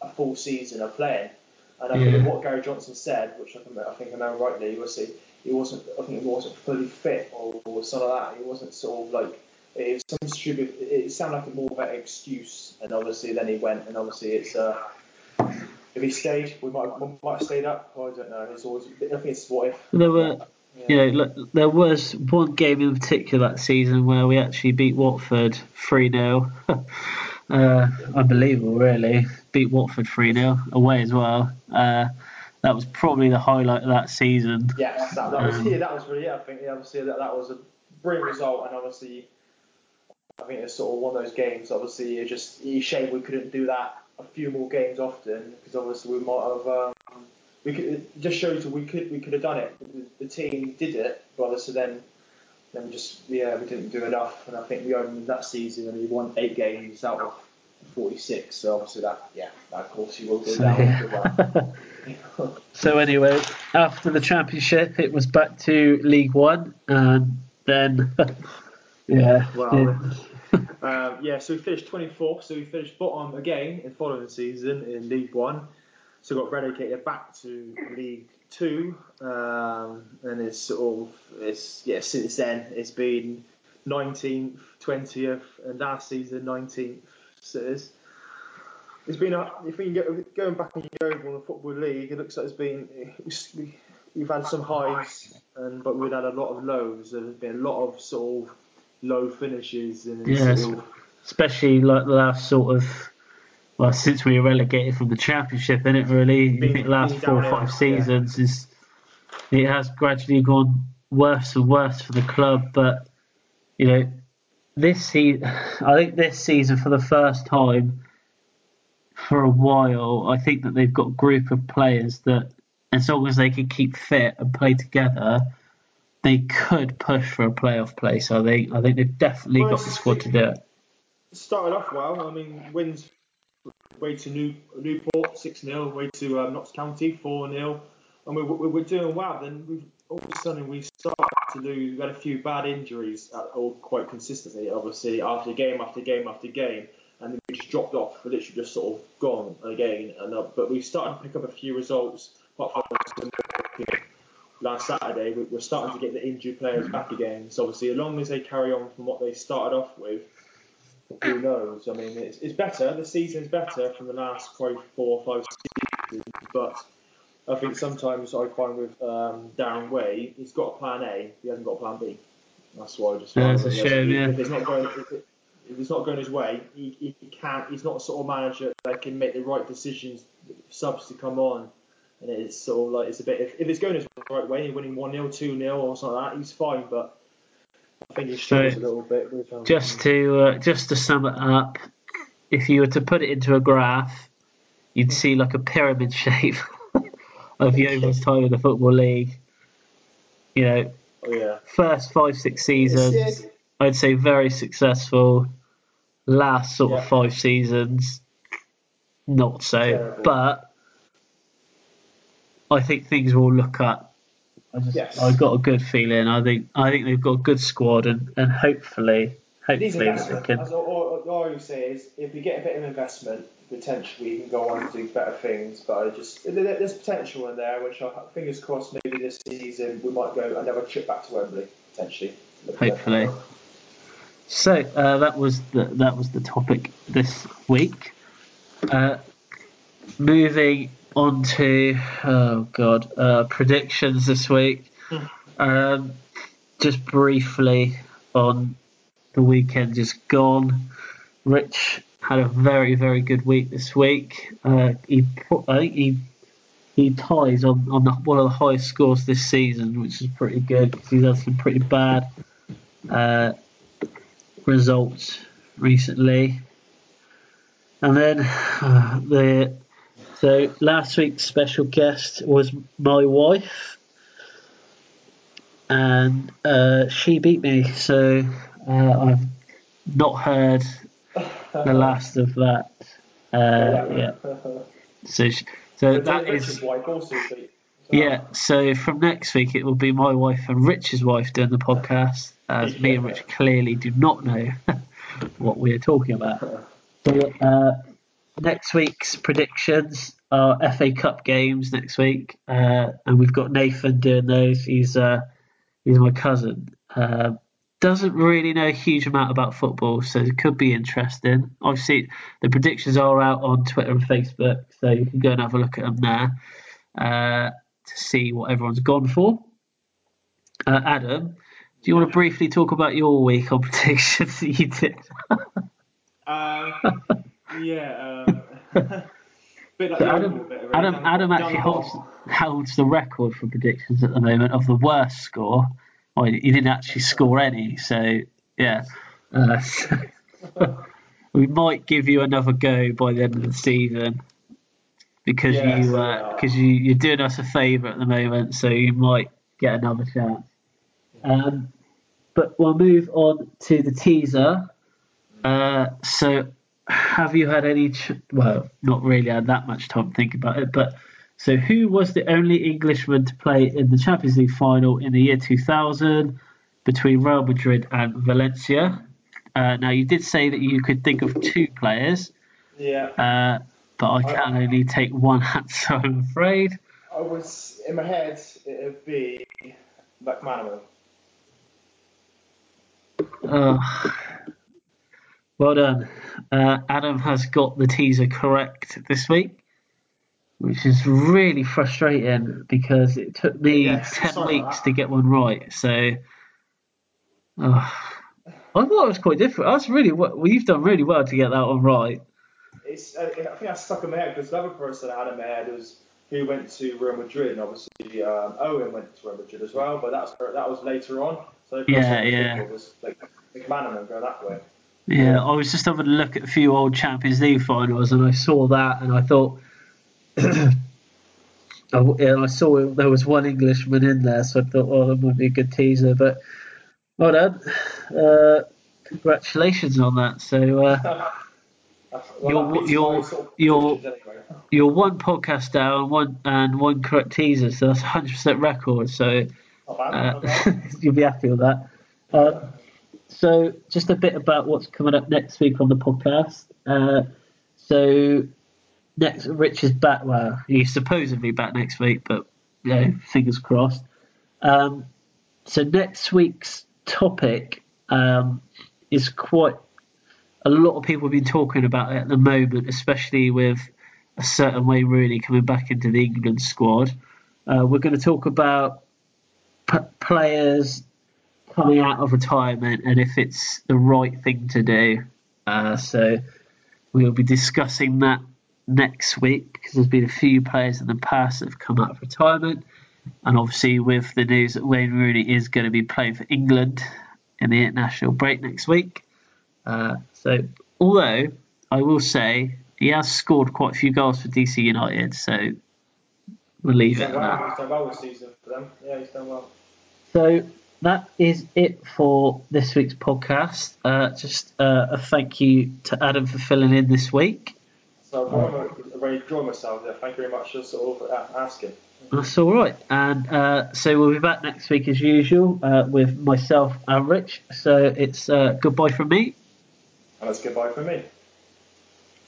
a full season of playing. And I yeah. think what Gary Johnson said, which I think I think I know rightly, was he, he wasn't. I think he wasn't fully fit or, or something like that. He wasn't sort of like it was some stupid. It sounded like a more of an excuse. And obviously, then he went. And obviously, it's uh, if he stayed, we might we might have stayed up. I don't know. It's always. I think it's what if. There were, yeah. you know, look, there was one game in particular that season where we actually beat Watford three nil. Uh, unbelievable, really. Beat Watford three nil away as well. Uh, that was probably the highlight of that season. Yes, that, that was um, yeah, that was really. Yeah, I think yeah, obviously that that was a brilliant result, and obviously, I think it's sort of one of those games. Obviously, it's just it's a shame we couldn't do that a few more games often because obviously we might have um, we could, it just shows that we could we could have done it. The, the team did it, rather, so then then we just yeah we didn't do enough, and I think we owned that season and we won eight games out of forty-six. So obviously that yeah of course you will go so, down. Yeah. So anyway, after the championship, it was back to League One, and then yeah, well, yeah. Uh, yeah. So we finished twenty-fourth. So we finished bottom again in following season in League One. So got relegated back to League Two, um, and it's sort of it's yeah. Since then, it's been nineteenth, twentieth, and last season nineteenth. So it's, It's been a, if we can get going back in the Oval and the Football League, it looks like it's been we've had some highs, and but we've had a lot of lows. There's been a lot of sort of low finishes, and yeah, still... especially like the last sort of well since we were relegated from the Championship, innit, really. Being, I think the last four or five seasons yeah. is it has gradually gone worse and worse for the club, but you know this season, I think this season for the first time. For a while, I think that they've got a group of players that, as long as they can keep fit and play together, they could push for a playoff place. I think I think they've definitely well, got the squad to do it. Started off well. I mean, wins way to New, Newport six nil, way to um, Notts County four nil, and we, we were doing well. Then we've, all of a sudden we started to lose. We had a few bad injuries, at, all quite consistently, obviously, after game after game after game. And we just dropped off. We literally just sort of gone again. And uh, but we started to pick up a few results. Last Saturday, we we're starting to get the injured players back again. So obviously, as long as they carry on from what they started off with, who knows? I mean, it's, it's better. The season's better from the last probably four or five seasons. But I think sometimes I find with um, Darren Way, he's got a plan A. He hasn't got a plan B. That's why I just. Yeah, that's a shame. Yeah. If it's not going. If it, If it's not going his way, he, he can't. He's not the sort of manager that can make the right decisions, subs to come on, and it's sort of like it's a bit. If, if it's going his right way, he's winning one nil, two nil, or something like that, he's fine. But I think he struggles so a little bit. With, um, just to uh, just to sum it up, if you were to put it into a graph, you'd see like a pyramid shape of Yeovil's time in the Football League. You know, oh, yeah. First five, six seasons, it's, it's, I'd say very successful. Last sort yeah. of five seasons, not so. Terrible. But I think things will look up. I just, yes. I've got a good feeling. I think I think they've got a good squad, and, and hopefully, hopefully they can. As all, all, all I would say is, if we get a bit of investment, potentially we can go on and do better things. But I just there's potential in there, which I fingers crossed. Maybe this season we might go and have a trip back to Wembley potentially. Hopefully. So uh, that was the, that was the topic this week. Uh, moving on to oh god uh, predictions this week. Um, just briefly on the weekend just gone. Rich had a very very good week this week. Uh, he I think he he ties on on the, one of the highest scores this season, which is pretty good because he's had some pretty bad. Uh, results recently, and then uh, the so last week's special guest was my wife, and uh, she beat me, so uh, I've not heard the last of that uh, yet. So she, so but that is wife also beat. Yeah, so from next week it will be my wife and Rich's wife doing the podcast, as me and Rich clearly do not know what we're talking about. But uh, next week's predictions are F A Cup games next week, uh, and we've got Nathan doing those. He's uh, he's my cousin. Uh, doesn't really know a huge amount about football, so it could be interesting. Obviously, the predictions are out on Twitter and Facebook, so you can go and have a look at them there. Uh, to see what everyone's gone for. Uh, Adam, do you want to briefly talk about your week on predictions that you did? uh, yeah. Um, bit like Adam, bit of Adam, Adam actually holds, holds the record for predictions at the moment of the worst score. Well, he didn't actually score any, so yeah. Uh, so we might give you another go by the end of the season. because yes, you because uh, you you're doing us a favour at the moment, so you might get another chance. Um, but we'll move on to the teaser. Uh, so, have you had any? Ch- well, not really had that much time to think about it. But so, who was the only Englishman to play in the Champions League final in the year two thousand between Real Madrid and Valencia? Uh, now, you did say that you could think of two players. Yeah. Uh, but I can I, only take one answer, I'm afraid. I was in my head. It would be McManaman. Oh, well done. Uh, Adam has got the teaser correct this week, which is really frustrating because it took me yes, ten weeks to get one right. So, oh, I thought it was quite different. That's really well, you've done really well to get that one right. It's, I, I think I stuck in my head because another person I had in my head was who went to Real Madrid, and obviously um, Owen went to Real Madrid as well, but that was, that was later on. So yeah, yeah. Was like McManaman go that way. Yeah, I was just having a look at a few old Champions League finals, and I saw that, and I thought, I, and I saw there was one Englishman in there, so I thought, well, that might be a good teaser. But well done, uh, congratulations on that. So uh, well, you're you're sort of you're, anyway. You're one podcast down, one and one correct teaser, so that's one hundred percent record. So. Uh, you'll be happy with that. Uh, so just a bit about what's coming up next week on the podcast. Uh, so next, Rich is back. Well, he's supposedly back next week, but you know, fingers crossed. Um, so next week's topic um, is quite a lot of people have been talking about it at the moment, especially with a certain way Rooney coming back into the England squad. Uh, we're going to talk about players coming out of retirement and if it's the right thing to do. Uh, so we'll be discussing that next week because there's been a few players in the past that have come out of retirement. And obviously with the news that Wayne Rooney is going to be playing for England in the international break next week. Uh, so although I will say he has scored quite a few goals for D C United, so we'll leave he's it at well, that. He's done well this season for them. Yeah, he's done well. So that is it for this week's podcast. Uh, just uh, a thank you to Adam for filling in this week. So I've already drawn myself there. Thank you very much for sort of asking. That's all right. And uh, so we'll be back next week as usual uh, with myself and Rich. So it's uh, goodbye from me. And it's goodbye from me.